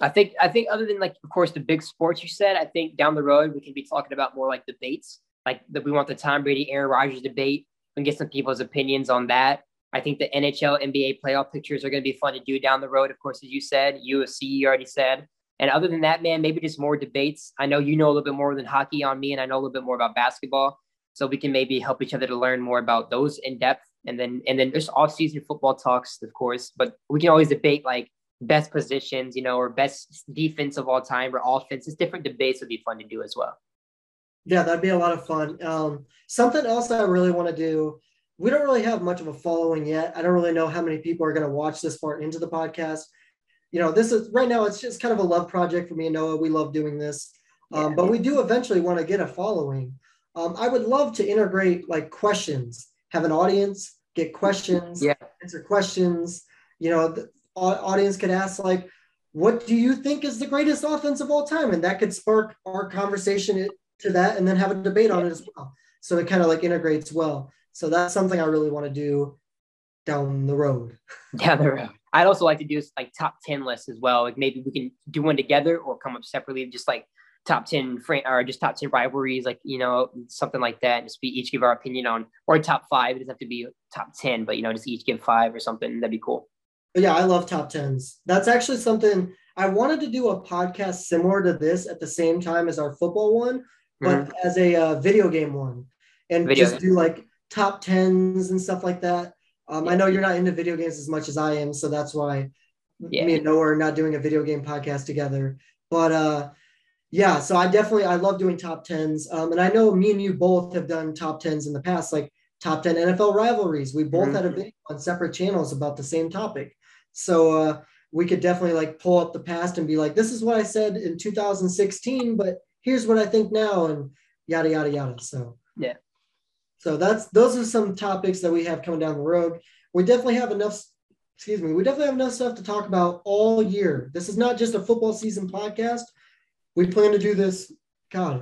I think other than, like, of course, the big sports you said, I think down the road we can be talking about more like debates. Like we want the Tom Brady, Aaron Rodgers debate and get some people's opinions on that. I think the NHL, NBA playoff pictures are going to be fun to do down the road. Of course, as you said, UFC, you already said. And other than that, man, maybe just more debates. I know you know a little bit more than hockey on me, and I know a little bit more about basketball. So we can maybe help each other to learn more about those in depth. And then there's off-season football talks, of course. But we can always debate, like, best positions, you know, or best defense of all time or offense. It's different debates would be fun to do as well. Yeah, that'd be a lot of fun. Something else that I really want to do, we don't really have much of a following yet. I don't really know how many people are going to watch this far into the podcast. You know, this is right now, it's just kind of a love project for me and Noah. We love doing this, but we do eventually want to get a following. I would love to integrate like questions, have an audience, get questions, answer questions. You know, the audience could ask like, what do you think is the greatest offense of all time? And that could spark our conversation to that and then have a debate on it as well. So it kind of like integrates well. So that's something I really want to do down the road. I'd also like to do like top 10 lists as well. Like maybe we can do one together or come up separately, just like top 10 or just top 10 rivalries, like, you know, something like that. Just we each give our opinion on, or top five. It doesn't have to be top 10, but, you know, just each give five or something. That'd be cool. But yeah, I love top 10s. That's actually something I wanted to do a podcast similar to this at the same time as our football one, but as a video game one, and just do like top 10s and stuff like that. I know you're not into video games as much as I am, so that's why me and Noah are not doing a video game podcast together. But yeah, so I love doing top 10s. And I know me and you both have done top 10s in the past, like top 10 NFL rivalries. We both had a video on separate channels about the same topic. So we could definitely like pull up the past and be like, this is what I said in 2016, but here's what I think now, and yada, yada, yada. So, yeah. So those are some topics that we have coming down the road. We definitely have enough, we definitely have enough stuff to talk about all year. This is not just a football season podcast. We plan to do this. This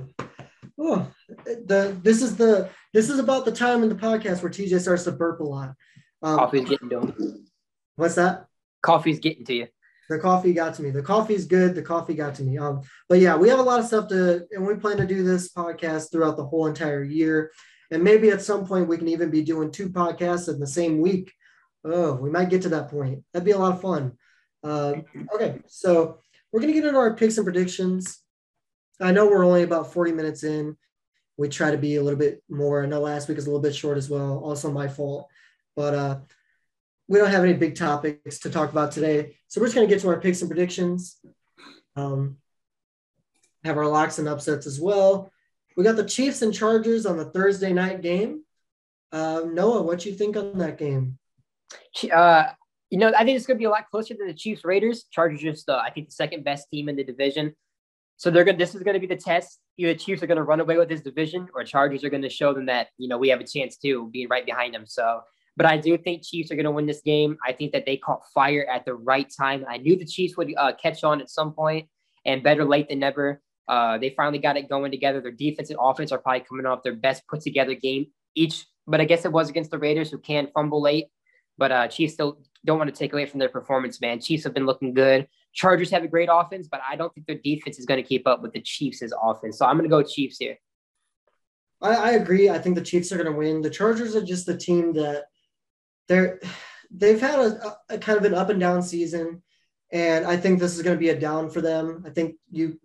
is about the time in the podcast where TJ starts to burp a lot. Coffee's getting to him. What's that? Coffee's getting to you. The coffee got to me. The coffee's good. The coffee got to me. But yeah, we have a lot of stuff and we plan to do this podcast throughout the whole entire year. And maybe at some point we can even be doing two podcasts in the same week. Oh, we might get to that point. That'd be a lot of fun. Okay, so we're going to get into our picks and predictions. I know we're only about 40 minutes in. We try to be a little bit more. I know last week was a little bit short as well. Also my fault. But we don't have any big topics to talk about today. So we're just going to get to our picks and predictions. Have our locks and upsets as well. We got the Chiefs and Chargers on the Thursday night game. Noah, what do you think on that game? You know, I think it's going to be a lot closer than the Chiefs Raiders. Chargers just, I think, the second best team in the division. So this is going to be the test. Either Chiefs are going to run away with this division, or Chargers are going to show them that, you know, we have a chance too, being right behind them. So, but I do think Chiefs are going to win this game. I think that they caught fire at the right time. I knew the Chiefs would catch on at some point, and better late than never. They finally got it going together. Their defense and offense are probably coming off their best put together game each, but I guess it was against the Raiders, who can fumble late, but Chiefs still don't want to take away from their performance, man. Chiefs have been looking good. Chargers have a great offense, but I don't think their defense is going to keep up with the Chiefs' offense. So I'm going to go Chiefs here. I agree. I think the Chiefs are going to win. The Chargers are just the team that they've had a kind of an up and down season. And I think this is going to be a down for them. I think you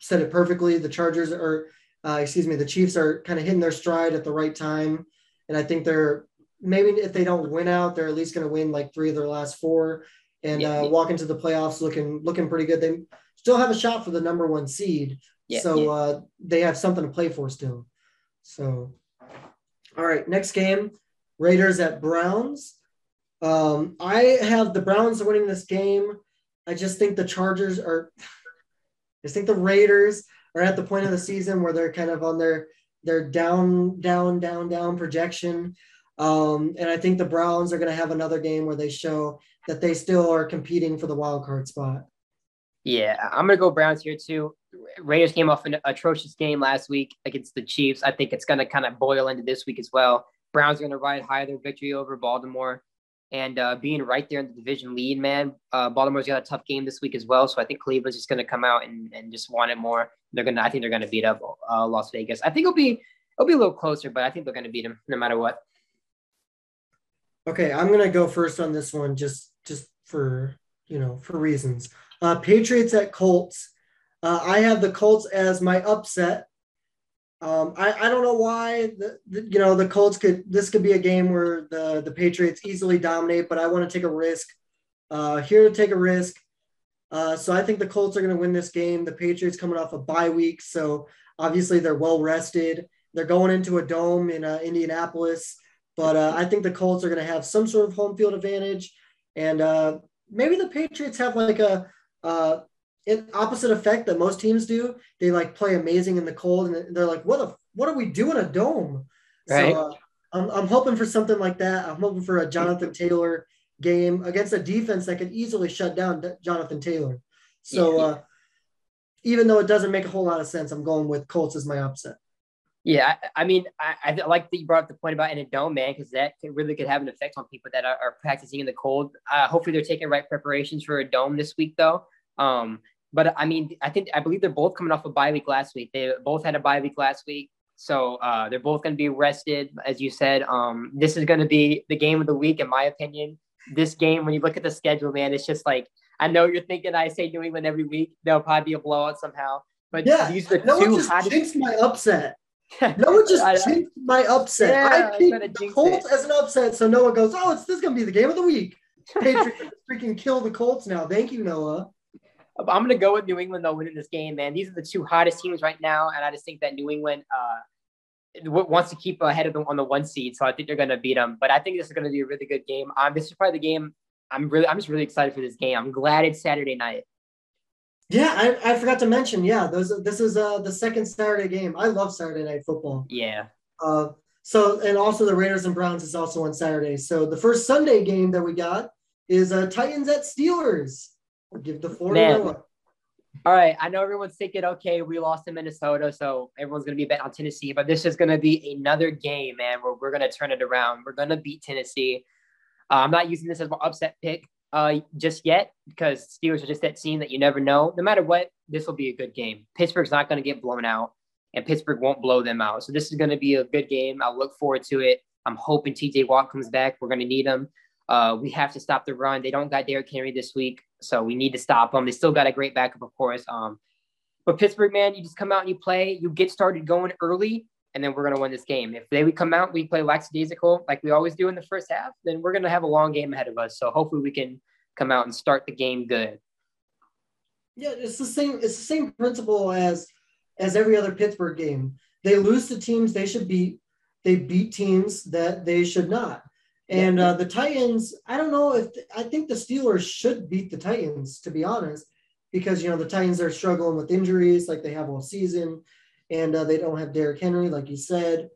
said it perfectly. The Chargers are, the Chiefs are kind of hitting their stride at the right time. And I think they're, maybe if they don't win out, they're at least going to win like three of their last four and walk into the playoffs looking pretty good. They still have a shot for the number one seed. They have something to play for still. So, all right, next game, Raiders at Browns. I have the Browns winning this game. I just think the Raiders are at the point of the season where they're kind of on their down projection. And I think the Browns are going to have another game where they show that they still are competing for the wild card spot. Yeah, I'm going to go Browns here too. Raiders came off an atrocious game last week against the Chiefs. I think it's going to kind of boil into this week as well. Browns are going to ride high their victory over Baltimore. And being right there in the division lead, man, Baltimore's got a tough game this week as well. So I think Cleveland's just going to come out and just want it more. I think they're going to beat up Las Vegas. I think it'll be a little closer, but I think they're going to beat them no matter what. Okay, I'm going to go first on this one just for, you know, for reasons. Patriots at Colts. I have the Colts as my upset. I don't know why, the Colts could be a game where the Patriots easily dominate, but I want to take a risk . So I think the Colts are going to win this game. The Patriots coming off a bye week. So obviously they're well rested. They're going into a dome in Indianapolis. But I think the Colts are going to have some sort of home field advantage. And maybe the Patriots have like an opposite effect that most teams do. They like play amazing in the cold and they're like, what do we do in a dome? Right. So I'm hoping for something like that. I'm hoping for a Jonathan Taylor game against a defense that could easily shut down Jonathan Taylor. So even though it doesn't make a whole lot of sense, I'm going with Colts as my upset. Yeah, I mean, I like that you brought up the point about in a dome, man, because that really could have an effect on people that are practicing in the cold. Hopefully they're taking right preparations for a dome this week, though. But, I mean, I believe they're both coming off a bye week last week. They both had a bye week last week. So they're both going to be rested, as you said. This is going to be the game of the week, in my opinion. This game, when you look at the schedule, man, it's just like, I know you're thinking I say New England every week. There'll probably be a blowout somehow. But yeah, these are jinxed my upset. Noah just jinxed my upset. Yeah, I picked the Colts as an upset, so Noah goes, oh, this is going to be the game of the week. Patriots freaking kill the Colts now. Thank you, Noah. I'm going to go with New England, though, winning this game, man. These are the two hottest teams right now, and I just think that New England wants to keep ahead of them on the one seed, so I think they're going to beat them. But I think this is going to be a really good game. This is probably the game I'm just really excited for this game. I'm glad it's Saturday night. Yeah, I forgot to mention, this is the second Saturday game. I love Saturday night football. Yeah. And also the Raiders and Browns is also on Saturday. So the first Sunday game that we got is Titans at Steelers. Give the floor to Noah. All right. I know everyone's thinking, okay, we lost to Minnesota, so everyone's going to be betting on Tennessee, but this is going to be another game, man, where we're going to turn it around. We're going to beat Tennessee. I'm not using this as my upset pick just yet because Steelers are just that team that you never know. No matter what, this will be a good game. Pittsburgh's not going to get blown out, and Pittsburgh won't blow them out. So this is going to be a good game. I look forward to it. I'm hoping TJ Watt comes back. We're going to need him. We have to stop the run. They don't got Derrick Henry this week, so we need to stop them. They still got a great backup, of course. But Pittsburgh, man, you just come out and you play. You get started going early, and then we're going to win this game. If we come out, we play lackadaisical like we always do in the first half, then we're going to have a long game ahead of us. So hopefully we can come out and start the game good. Yeah, it's the same principle as every other Pittsburgh game. They lose to teams they should beat. They beat teams that they should not. And the Titans, I don't know I think the Steelers should beat the Titans, to be honest, because, the Titans are struggling with injuries like they have all season, and they don't have Derrick Henry, like you said.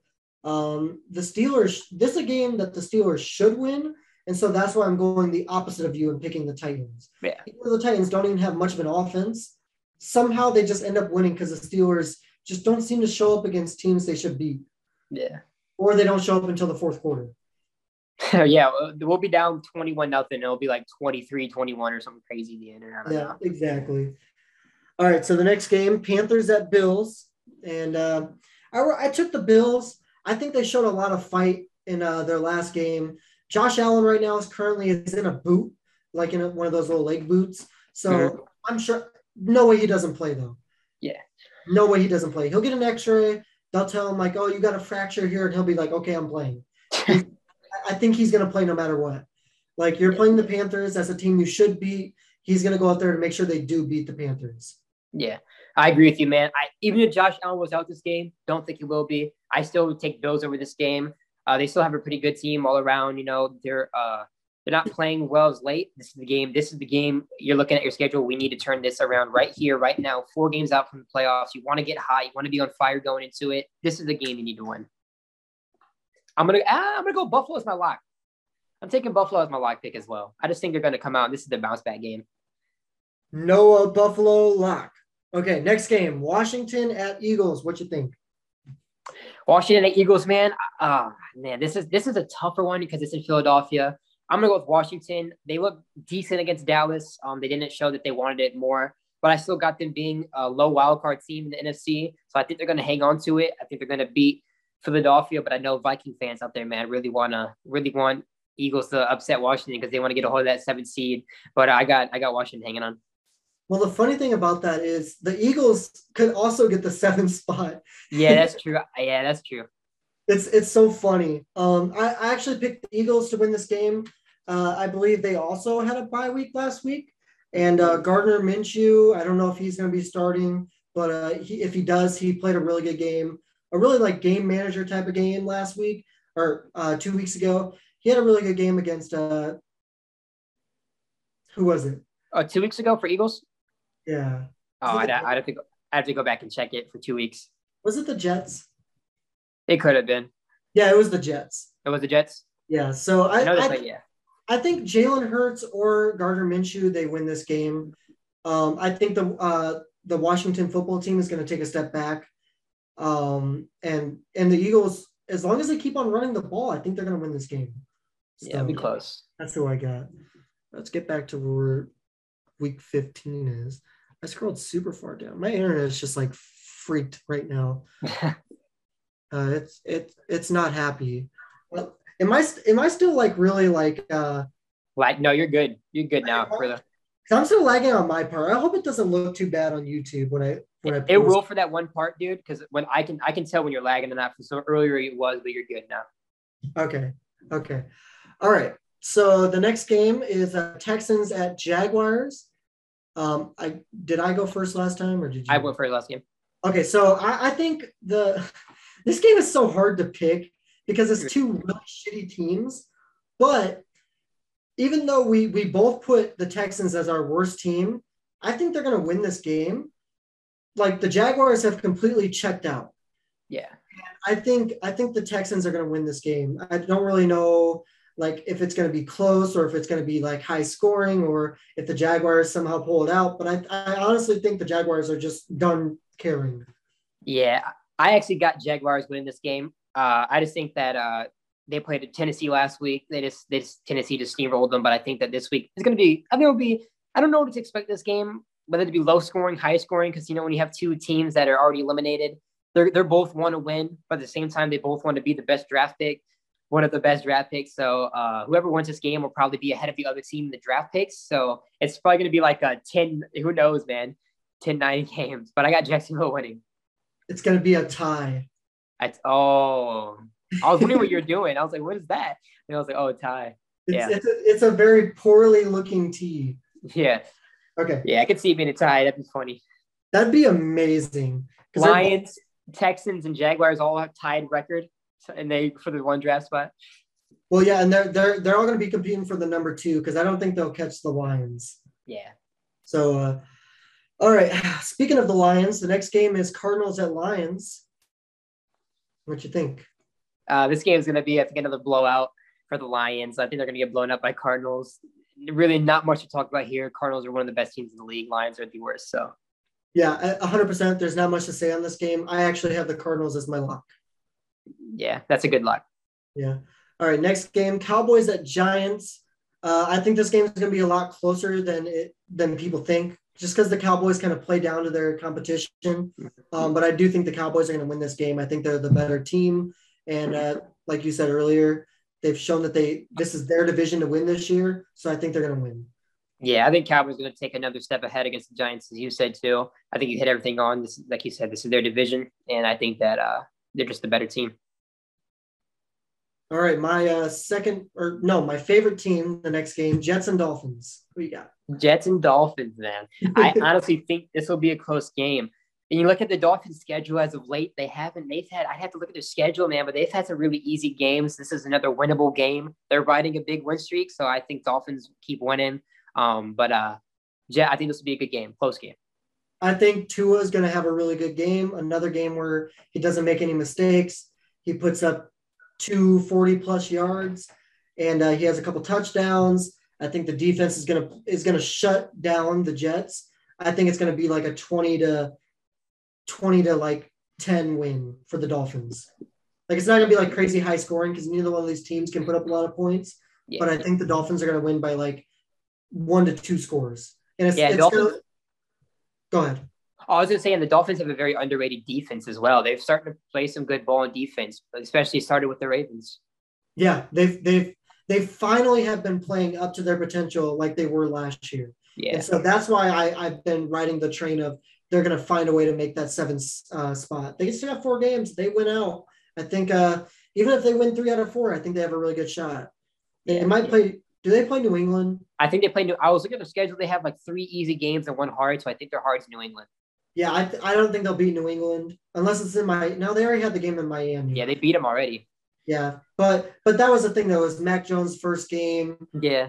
The Steelers, this is a game that the Steelers should win, and so that's why I'm going the opposite of you and picking the Titans. Yeah. The Titans don't even have much of an offense. Somehow they just end up winning because the Steelers just don't seem to show up against teams they should beat. Yeah. Or they don't show up until the fourth quarter. Yeah, we'll be down 21-0. It'll be like 23-21 or something crazy at the end. Yeah, exactly. All right, so the next game, Panthers at Bills. And I took the Bills. I think they showed a lot of fight in their last game. Josh Allen right now is currently in a boot, like in one of those little leg boots. So I'm sure – no way he doesn't play, though. Yeah. No way he doesn't play. He'll get an x-ray. They'll tell him, like, oh, you got a fracture here. And he'll be like, okay, I'm playing. I think he's going to play no matter what. Like, you're playing the Panthers as a team you should beat. He's going to go out there to make sure they do beat the Panthers. Yeah, I agree with you, man. Even if Josh Allen was out this game, don't think he will be. I still would take Bills over this game. They still have a pretty good team all around. They're not playing well as late. This is the game. You're looking at your schedule. We need to turn this around right here, right now. 4 games out from the playoffs. You want to get hot. You want to be on fire going into it. This is the game you need to win. I'm gonna go Buffalo as my lock. I'm taking Buffalo as my lock pick as well. I just think they're gonna come out. This is their bounce back game. Noah, Buffalo lock. Okay, next game, Washington at Eagles. What you think? Washington at Eagles, man. This is a tougher one because it's in Philadelphia. I'm gonna go with Washington. They look decent against Dallas. They didn't show that they wanted it more, but I still got them being a low wild card team in the NFC. So I think they're gonna hang on to it. I think they're gonna beat Philadelphia, but I know Viking fans out there, man, really want Eagles to upset Washington because they want to get a hold of that 7th seed. But I got Washington hanging on. Well, the funny thing about that is the Eagles could also get the 7th spot. Yeah, that's true. It's so funny. I actually picked the Eagles to win this game. I believe they also had a bye week last week, and Gardner Minshew. I don't know if he's going to be starting, but if he does, he played a really good game. A really like game manager type of game last week. or 2 weeks ago. He had a really good game against who was it? 2 weeks ago for Eagles? Yeah. Oh, I have to go back and check it for 2 weeks. Was it the Jets? It could have been. Yeah, it was the Jets. It was the Jets? Yeah. So I think Jalen Hurts or Gardner Minshew, they win this game. I think the Washington football team is going to take a step back. And the Eagles, as long as they keep on running the ball, I think they're going to win this game. So, yeah, it'll be close. That's who I got. Let's get back to where week 15 is. I scrolled super far down. My internet is just like freaked right now. It's not happy. Am I still like really like no, you're good. You're good now. I'm still lagging on my part. I hope it doesn't look too bad on YouTube when I post. It will for that one part, dude, because when I can tell when you're lagging and that. So earlier it was, but you're good now. Okay. All right. So the next game is Texans at Jaguars. Did I go first last time, or did you? I went first last game. Okay, so I think this game is so hard to pick because it's two really shitty teams. But even though we both put the Texans as our worst team, I think they're going to win this game. Like, the Jaguars have completely checked out. Yeah. And I think the Texans are going to win this game. I don't really know like if it's going to be close or if it's going to be like high scoring or if the Jaguars somehow pull it out. But I honestly think the Jaguars are just done caring. Yeah, I actually got Jaguars winning this game. I just think that they played at Tennessee last week. Tennessee just steamrolled them. But I think that this week it's going to be, I don't know what to expect this game, whether to be low scoring, high scoring, because, you know, when you have two teams that are already eliminated, they're both want to win, but at the same time, they both want to be the best draft pick. One of the best draft picks. So whoever wins this game will probably be ahead of the other team in the draft picks. So it's probably going to be like a 10, who knows, man, 10-9 games. But I got Jacksonville winning. It's going to be a tie. I was wondering what you're doing. I was like, what is that? And I was like, oh, tie. Yeah. It's a very poorly looking tee. Yeah. Okay. Yeah, I could see it being a tie. That'd be funny. That'd be amazing. Lions, Texans, and Jaguars all have tied record. And they for the one draft spot. Well, yeah, and they're all going to be competing for the number two because I don't think they'll catch the Lions. Yeah. So, all right. Speaking of the Lions, the next game is Cardinals at Lions. What you think? This game is going to be, I think, another blowout for the Lions. I think they're going to get blown up by Cardinals. Really, not much to talk about here. Cardinals are one of the best teams in the league. Lions are the worst. So. Yeah, 100%. There's not much to say on this game. I actually have the Cardinals as my lock. Yeah, that's a good luck. Yeah. All right, next game, Cowboys at Giants. I think this game is going to be a lot closer than people think, just because the Cowboys kind of play down to their competition. But I do think the Cowboys are going to win this game. I think they're the better team. And like you said earlier, they've shown that this is their division to win this year. So I think they're going to win. Yeah, I think Cowboys are going to take another step ahead against the Giants, as you said, too. I think you hit everything on. This, like you said, this is their division. And I think that they're just the better team. All right, my favorite team, the next game, Jets and Dolphins. Who you got? Jets and Dolphins, man. I honestly think this will be a close game. And you look at the Dolphins' schedule as of late, I'd have to look at their schedule, man, but they've had some really easy games. This is another winnable game. They're riding a big win streak, so I think Dolphins keep winning. I think this will be a good game, close game. I think Tua is going to have a really good game, another game where he doesn't make any mistakes. He puts up 240-plus yards, and he has a couple touchdowns. I think the defense is going to shut down the Jets. I think it's going to be like a 20 to 10 win for the Dolphins. Like, it's not going to be like crazy high scoring because neither one of these teams can put up a lot of points. Yeah. But I think the Dolphins are going to win by like 1 to 2 scores. And go ahead. I was going to say, and the Dolphins have a very underrated defense as well. They've started to play some good ball in defense, especially started with the Ravens. Yeah, they finally have been playing up to their potential like they were last year. Yeah. And so that's why I've been riding the train of they're going to find a way to make that 7th spot. They still have 4 games. They win out. I think even if they win 3 out of 4, I think they have a really good shot. Do they play New England? I think they play I was looking at their schedule. They have like 3 easy games and 1 hard, so I think their hard's New England. Yeah, I don't think they'll beat New England unless it's in they already had the game in Miami. Yeah, they beat them already. Yeah, but that was the thing, though, was Mac Jones' first game. Yeah.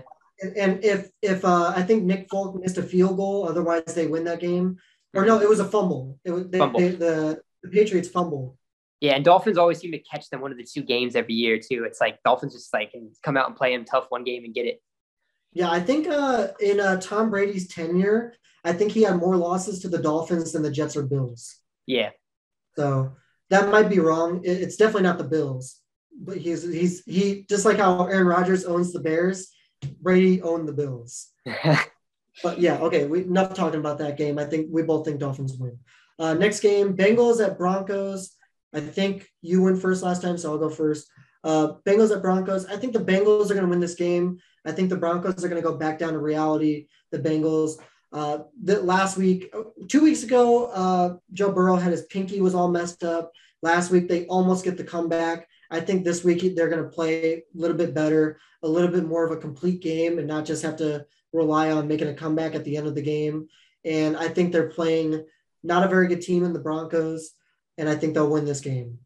And if I think Nick Folk missed a field goal, otherwise they win that game. Or no, it was a fumble. It was the Patriots fumbled. Yeah, and Dolphins always seem to catch them one of the two games every year too. It's like Dolphins just like can come out and play them tough one game and get it. Yeah, I think in Tom Brady's tenure, I think he had more losses to the Dolphins than the Jets or Bills. Yeah. So that might be wrong. It's definitely not the Bills, but he just like how Aaron Rodgers owns the Bears, Brady owned the Bills. But yeah, okay, enough talking about that game. I think we both think Dolphins win. Next game, Bengals at Broncos. I think you went first last time, so I'll go first. Bengals at Broncos. I think the Bengals are going to win this game. I think the Broncos are going to go back down to reality, the Bengals. Two weeks ago, Joe Burrow had his pinky was all messed up. Last week, they almost get the comeback. I think this week they're going to play a little bit better, a little bit more of a complete game and not just have to rely on making a comeback at the end of the game. And I think they're playing not a very good team in the Broncos, and I think they'll win this game.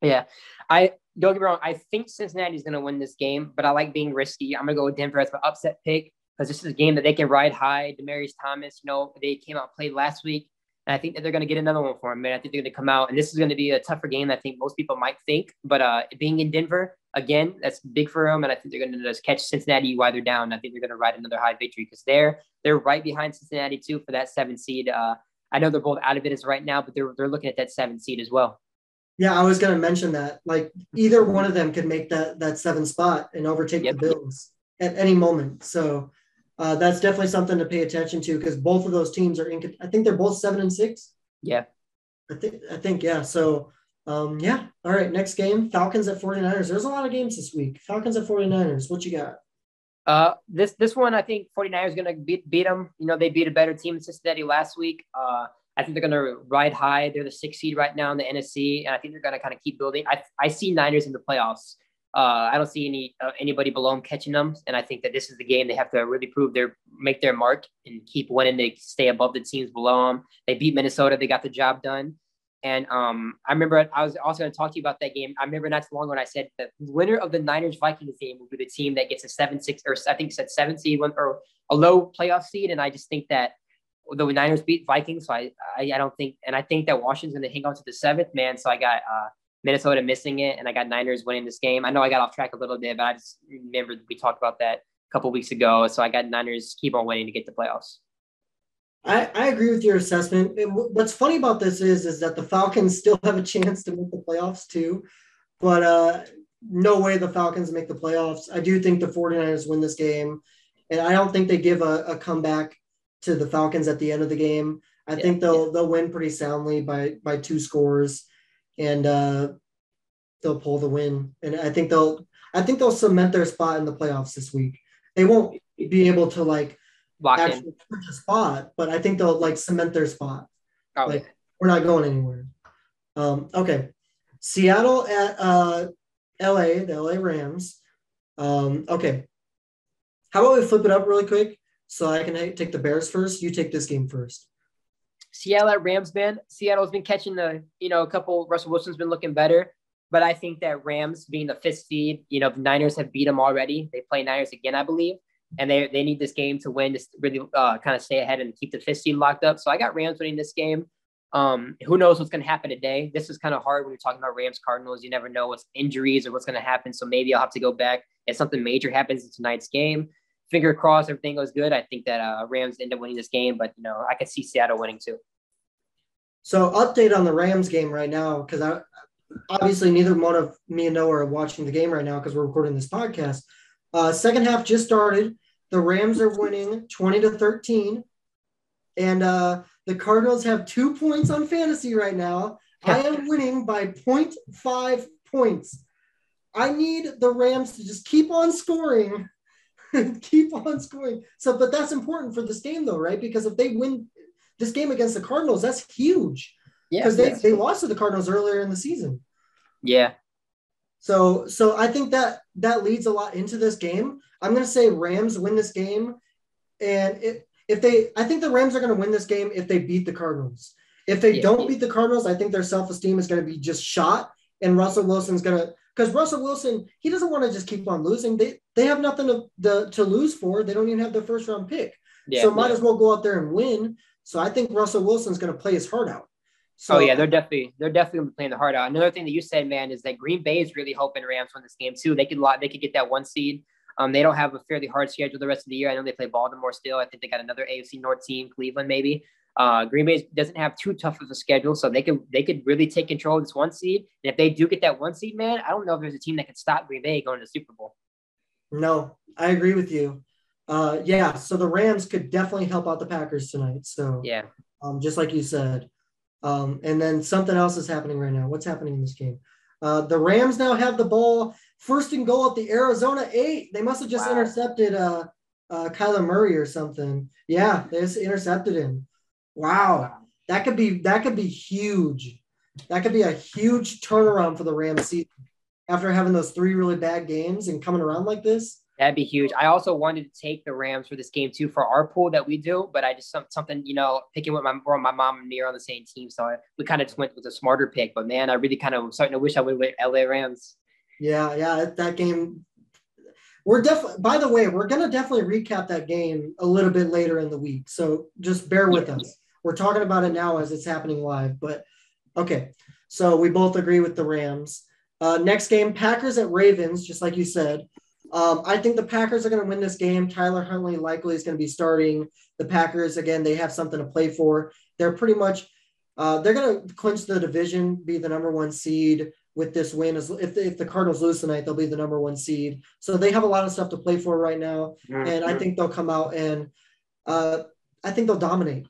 Yeah. Don't get me wrong. I think Cincinnati's going to win this game, but I like being risky. I'm going to go with Denver as my upset pick because this is a game that they can ride high. Demaryius Thomas, they came out and played last week, and I think that they're going to get another one for him. Man, I think they're going to come out, and this is going to be a tougher game than I think most people might think. But being in Denver, again, that's big for them, and I think they're going to just catch Cincinnati while they're down. I think they're going to ride another high victory because they're right behind Cincinnati, too, for that 7 seed. I know they're both out of it right now, but they're looking at that 7 seed as well. Yeah, I was going to mention that. Like, either one of them could make that 7 spot and overtake the Bills at any moment. So that's definitely something to pay attention to because both of those teams are in. I think they're both 7-6. Yeah. I think yeah. So, yeah. All right, next game, Falcons at 49ers. There's a lot of games this week. Falcons at 49ers. What you got? This one, I think 49ers going to beat them. They beat a better team in Cincinnati last week. I think they're going to ride high. They're the 6th seed right now in the NFC, and I think they're going to kind of keep building. I see Niners in the playoffs. I don't see anybody below them catching them, and I think that this is the game they have to really prove make their mark and keep winning. They stay above the teams below them. They beat Minnesota. They got the job done. And I remember I was also going to talk to you about that game. I remember not too long when I said the winner of the Niners-Vikings game will be the team that gets a 7-6 or I think said 7 seed or a low playoff seed. And I just think that the Niners beat Vikings, so I don't think – and I think that Washington's going to hang on to the 7th, man. So I got Minnesota missing it, and I got Niners winning this game. I know I got off track a little bit, but I just remember we talked about that a couple weeks ago. So I got Niners keep on winning to get the playoffs. I agree with your assessment. What's funny about this is that the Falcons still have a chance to make the playoffs too, but no way the Falcons make the playoffs. I do think the 49ers win this game, and I don't think they give a comeback to the Falcons at the end of the game. I think they'll win pretty soundly by 2 scores, and they'll pull the win. And I think they'll cement their spot in the playoffs this week. They won't be able to actually a spot, but I think they'll cement their spot. Oh, yeah. We're not going anywhere. Okay. Seattle at LA, the LA Rams. Okay. How about we flip it up really quick so I can take the Bears first? You take this game first. Seattle at Rams, man. Seattle's been catching a couple. Russell Wilson's been looking better. But I think that Rams being the 5th seed, the Niners have beat them already. They play Niners again, I believe. And they need this game to win to really kind of stay ahead and keep the 5th seed locked up. So I got Rams winning this game. Who knows what's going to happen today? This is kind of hard when you're talking about Rams-Cardinals. You never know what's injuries or what's going to happen. So maybe I'll have to go back if something major happens in tonight's game. Finger crossed, everything goes good. I think that Rams end up winning this game, but I could see Seattle winning too. So update on the Rams game right now, because obviously neither one of me and Noah are watching the game right now because we're recording this podcast. Second half just started. The Rams are winning 20-13, and the Cardinals have 2 points on fantasy right now. I am winning by 0.5 points. I need the Rams to just keep on scoring, So, but that's important for this game, though, right? Because if they win this game against the Cardinals, that's huge. Yeah, because they lost to the Cardinals earlier in the season. Yeah. So I think that leads a lot into this game. I'm going to say Rams win this game. And I think the Rams are going to win this game if they beat the Cardinals. If they don't beat the Cardinals, I think their self-esteem is going to be just shot. And Russell Wilson's going to because Russell Wilson, he doesn't want to just keep on losing. They have nothing to lose for. They don't even have their first round pick. Yeah, so might as well go out there and win. So I think Russell Wilson's going to play his heart out. So, they're definitely going to be playing the heart out. Another thing that you said, man, is that Green Bay is really hoping Rams win this game too. They could get that one seed. They don't have a fairly hard schedule the rest of the year. I know they play Baltimore still. I think they got another AFC North team, Cleveland maybe. Green Bay doesn't have too tough of a schedule, so they could really take control of this one seed. And if they do get that one seed, man, I don't know if there's a team that can stop Green Bay going to the Super Bowl. No, I agree with you. So the Rams could definitely help out the Packers tonight. So yeah, just like you said. And then something else is happening right now. What's happening in this game? The Rams now have the ball first and goal at the Arizona 8. They must have just intercepted Kyler Murray or something. Yeah, they just intercepted him. Wow. That could be huge. That could be a huge turnaround for the Rams season after having those three really bad games and coming around like this. That'd be huge. I also wanted to take the Rams for this game too, for our pool that we do, but I just something, picking with my mom and me are on the same team. So we kind of just went with a smarter pick, but man, I really kind of starting to wish I would win LA Rams. Yeah. That game, we're going to definitely recap that game a little bit later in the week. So just bear with us. We're talking about it now as it's happening live, but okay. So we both agree with the Rams. Next game, Packers at Ravens, just like you said. I think the Packers are going to win this game. Tyler Huntley likely is going to be starting. The Packers, again, they have something to play for. They're pretty much they're going to clinch the division, be the number one seed with this win. If the Cardinals lose tonight, they'll be the number one seed. So they have a lot of stuff to play for right now. Mm-hmm. And I think they'll come out and I think they'll dominate.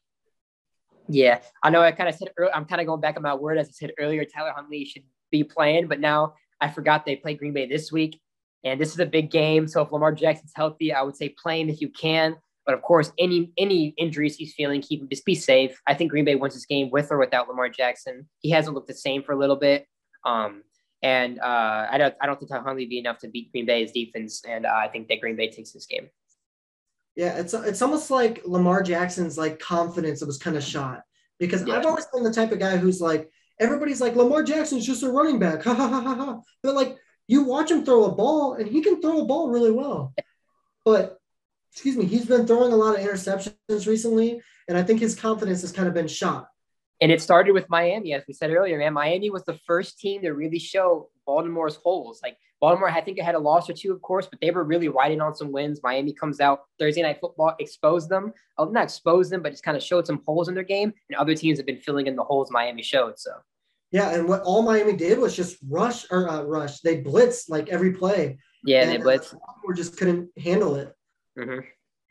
Yeah, I know I kind of said earlier, I'm kind of going back on my word. As I said earlier, Tyler Huntley should be playing, but now I forgot they play Green Bay this week. And this is a big game. So if Lamar Jackson's healthy, I would say play him if you can. But of course, any injuries he's feeling, keep him, just be safe. I think Green Bay wins this game with or without Lamar Jackson. He hasn't looked the same for a little bit. I don't think Tyler Huntley would be enough to beat Green Bay's defense. And I think that Green Bay takes this game. Yeah, it's almost like Lamar Jackson's like confidence was kind of shot. Because I've always been the type of guy who's like, everybody's like, Lamar Jackson's just a running back. Ha ha ha ha ha. But like, you watch him throw a ball, and he can throw a ball really well. But, he's been throwing a lot of interceptions recently, and I think his confidence has kind of been shot. And it started with Miami, as we said earlier, man. Miami was the first team to really show Baltimore's holes. Like, Baltimore, I think, had a loss or two, of course, but they were really riding on some wins. Miami comes out Thursday Night Football, exposed them. Not exposed them, but just kind of showed some holes in their game, and other teams have been filling in the holes Miami showed, so. Yeah, and what all Miami did was just rush. They blitzed like every play. Yeah, and they blitzed. Or just couldn't handle it. Mm-hmm.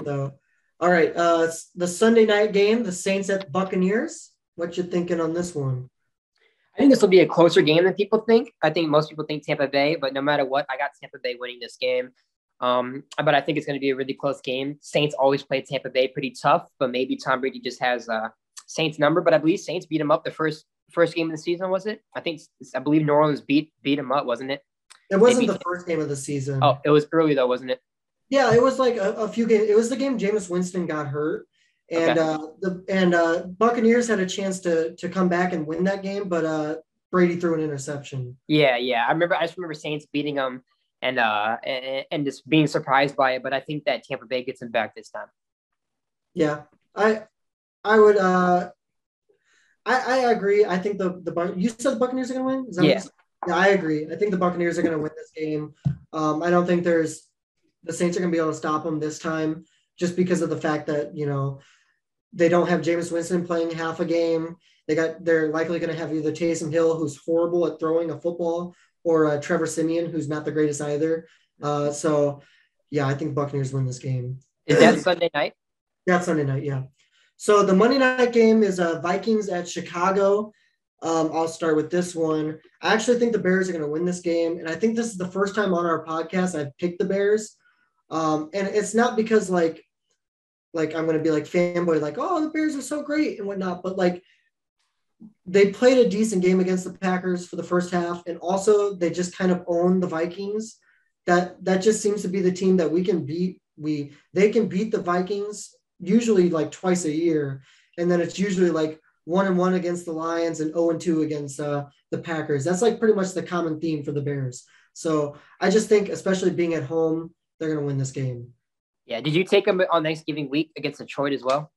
So, all right, the Sunday night game, the Saints at Buccaneers. What you thinking on this one? I think this will be a closer game than people think. I think most people think Tampa Bay, but no matter what, I got Tampa Bay winning this game. But I think it's going to be a really close game. Saints always play Tampa Bay pretty tough, but maybe Tom Brady just has Saints number. But I believe Saints beat him up the first game of the season, was it? I believe New Orleans beat them up, wasn't it? It wasn't the first game of the season. Oh, it was early though, wasn't it? Yeah, it was like a few games. It was the game Jameis Winston got hurt, and Buccaneers had a chance to come back and win that game, but Brady threw an interception. Yeah. I just remember Saints beating them and just being surprised by it, but I think that Tampa Bay gets them back this time. Yeah. I agree. I think you said the Buccaneers are going to win? Is that what you said? Yeah, I agree. I think the Buccaneers are going to win this game. I don't think the Saints are going to be able to stop them this time just because of the fact that, they don't have Jameis Winston playing half a game. They're likely going to have either Taysom Hill, who's horrible at throwing a football, or Trevor Siemian, who's not the greatest either. I think Buccaneers win this game. Is that Sunday night? That's Sunday night, yeah. So the Monday night game is Vikings at Chicago. I'll start with this one. I actually think the Bears are going to win this game. And I think this is the first time on our podcast I've picked the Bears. And it's not because like I'm going to be like fanboy, like, oh, the Bears are so great and whatnot. But like they played a decent game against the Packers for the first half. And also they just kind of own the Vikings. That just seems to be the team that we can beat. They can beat the Vikings usually like twice a year, and then it's usually like 1-1 against the Lions and 0-2 against the Packers. That's like pretty much the common theme for the Bears. So I just think, especially being at home, they're going to win this game. Yeah. Did you take them on Thanksgiving week against Detroit as well?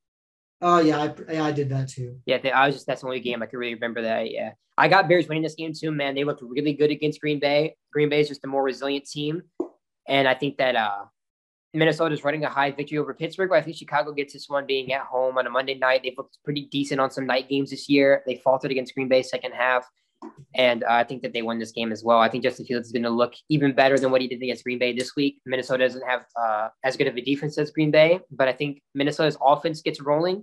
Oh, yeah. I did that too. Yeah. That's the only game I could really remember that. Yeah. I got Bears winning this game too, man. They looked really good against Green Bay. Green Bay is just a more resilient team. And I think that Minnesota's running a high victory over Pittsburgh, but I think Chicago gets this one being at home on a Monday night. They've looked pretty decent on some night games this year. They faltered against Green Bay second half. And I think that they won this game as well. I think Justin Fields is going to look even better than what he did against Green Bay this week. Minnesota doesn't have as good of a defense as Green Bay, but I think Minnesota's offense gets rolling.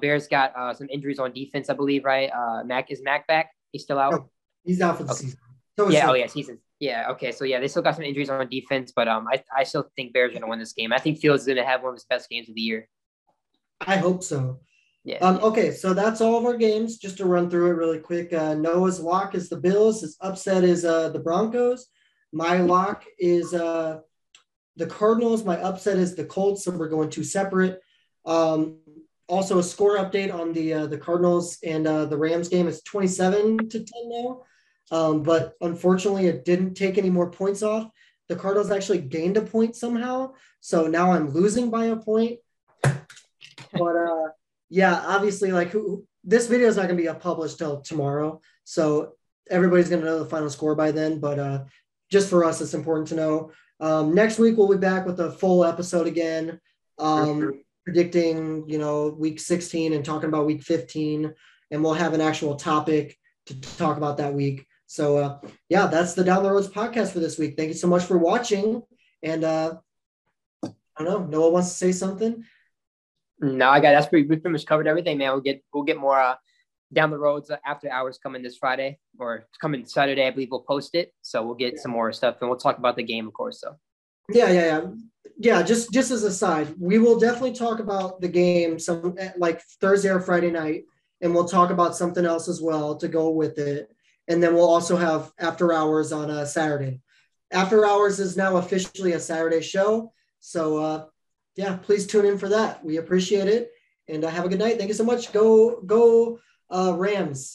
Bears got some injuries on defense, I believe, right? Mac back? He's still out? No, he's out for the season. So yeah, season. Yeah, okay. So, yeah, they still got some injuries on defense, but I still think Bears are going to win this game. I think Fields is going to have one of his best games of the year. I hope so. Yeah. Okay, so that's all of our games. Just to run through it really quick, Noah's lock is the Bills. His upset is the Broncos. My lock is the Cardinals. My upset is the Colts, so we're going two separate. Also, a score update on the Cardinals and the Rams game is 27-10 now. But unfortunately, it didn't take any more points off. The Cardinals actually gained a point somehow. So now I'm losing by a point. But yeah, obviously, like this video is not going to be published till tomorrow. So everybody's going to know the final score by then. But just for us, it's important to know. Next week, we'll be back with a full episode again, predicting, week 16 and talking about week 15. And we'll have an actual topic to talk about that week. So, yeah, that's the Down the Roads podcast for this week. Thank you so much for watching. And I don't know, Noah wants to say something. No, that's we pretty much covered everything, man. We'll get more Down the Roads after hours coming this Friday or coming Saturday. I believe we'll post it. So we'll get some more stuff and we'll talk about the game, of course. So yeah. Just as a side, we will definitely talk about the game some like Thursday or Friday night, and we'll talk about something else as well to go with it. And then we'll also have After Hours on a Saturday. After Hours is now officially a Saturday show. So, yeah, please tune in for that. We appreciate it. And have a good night. Thank you so much. Go Rams.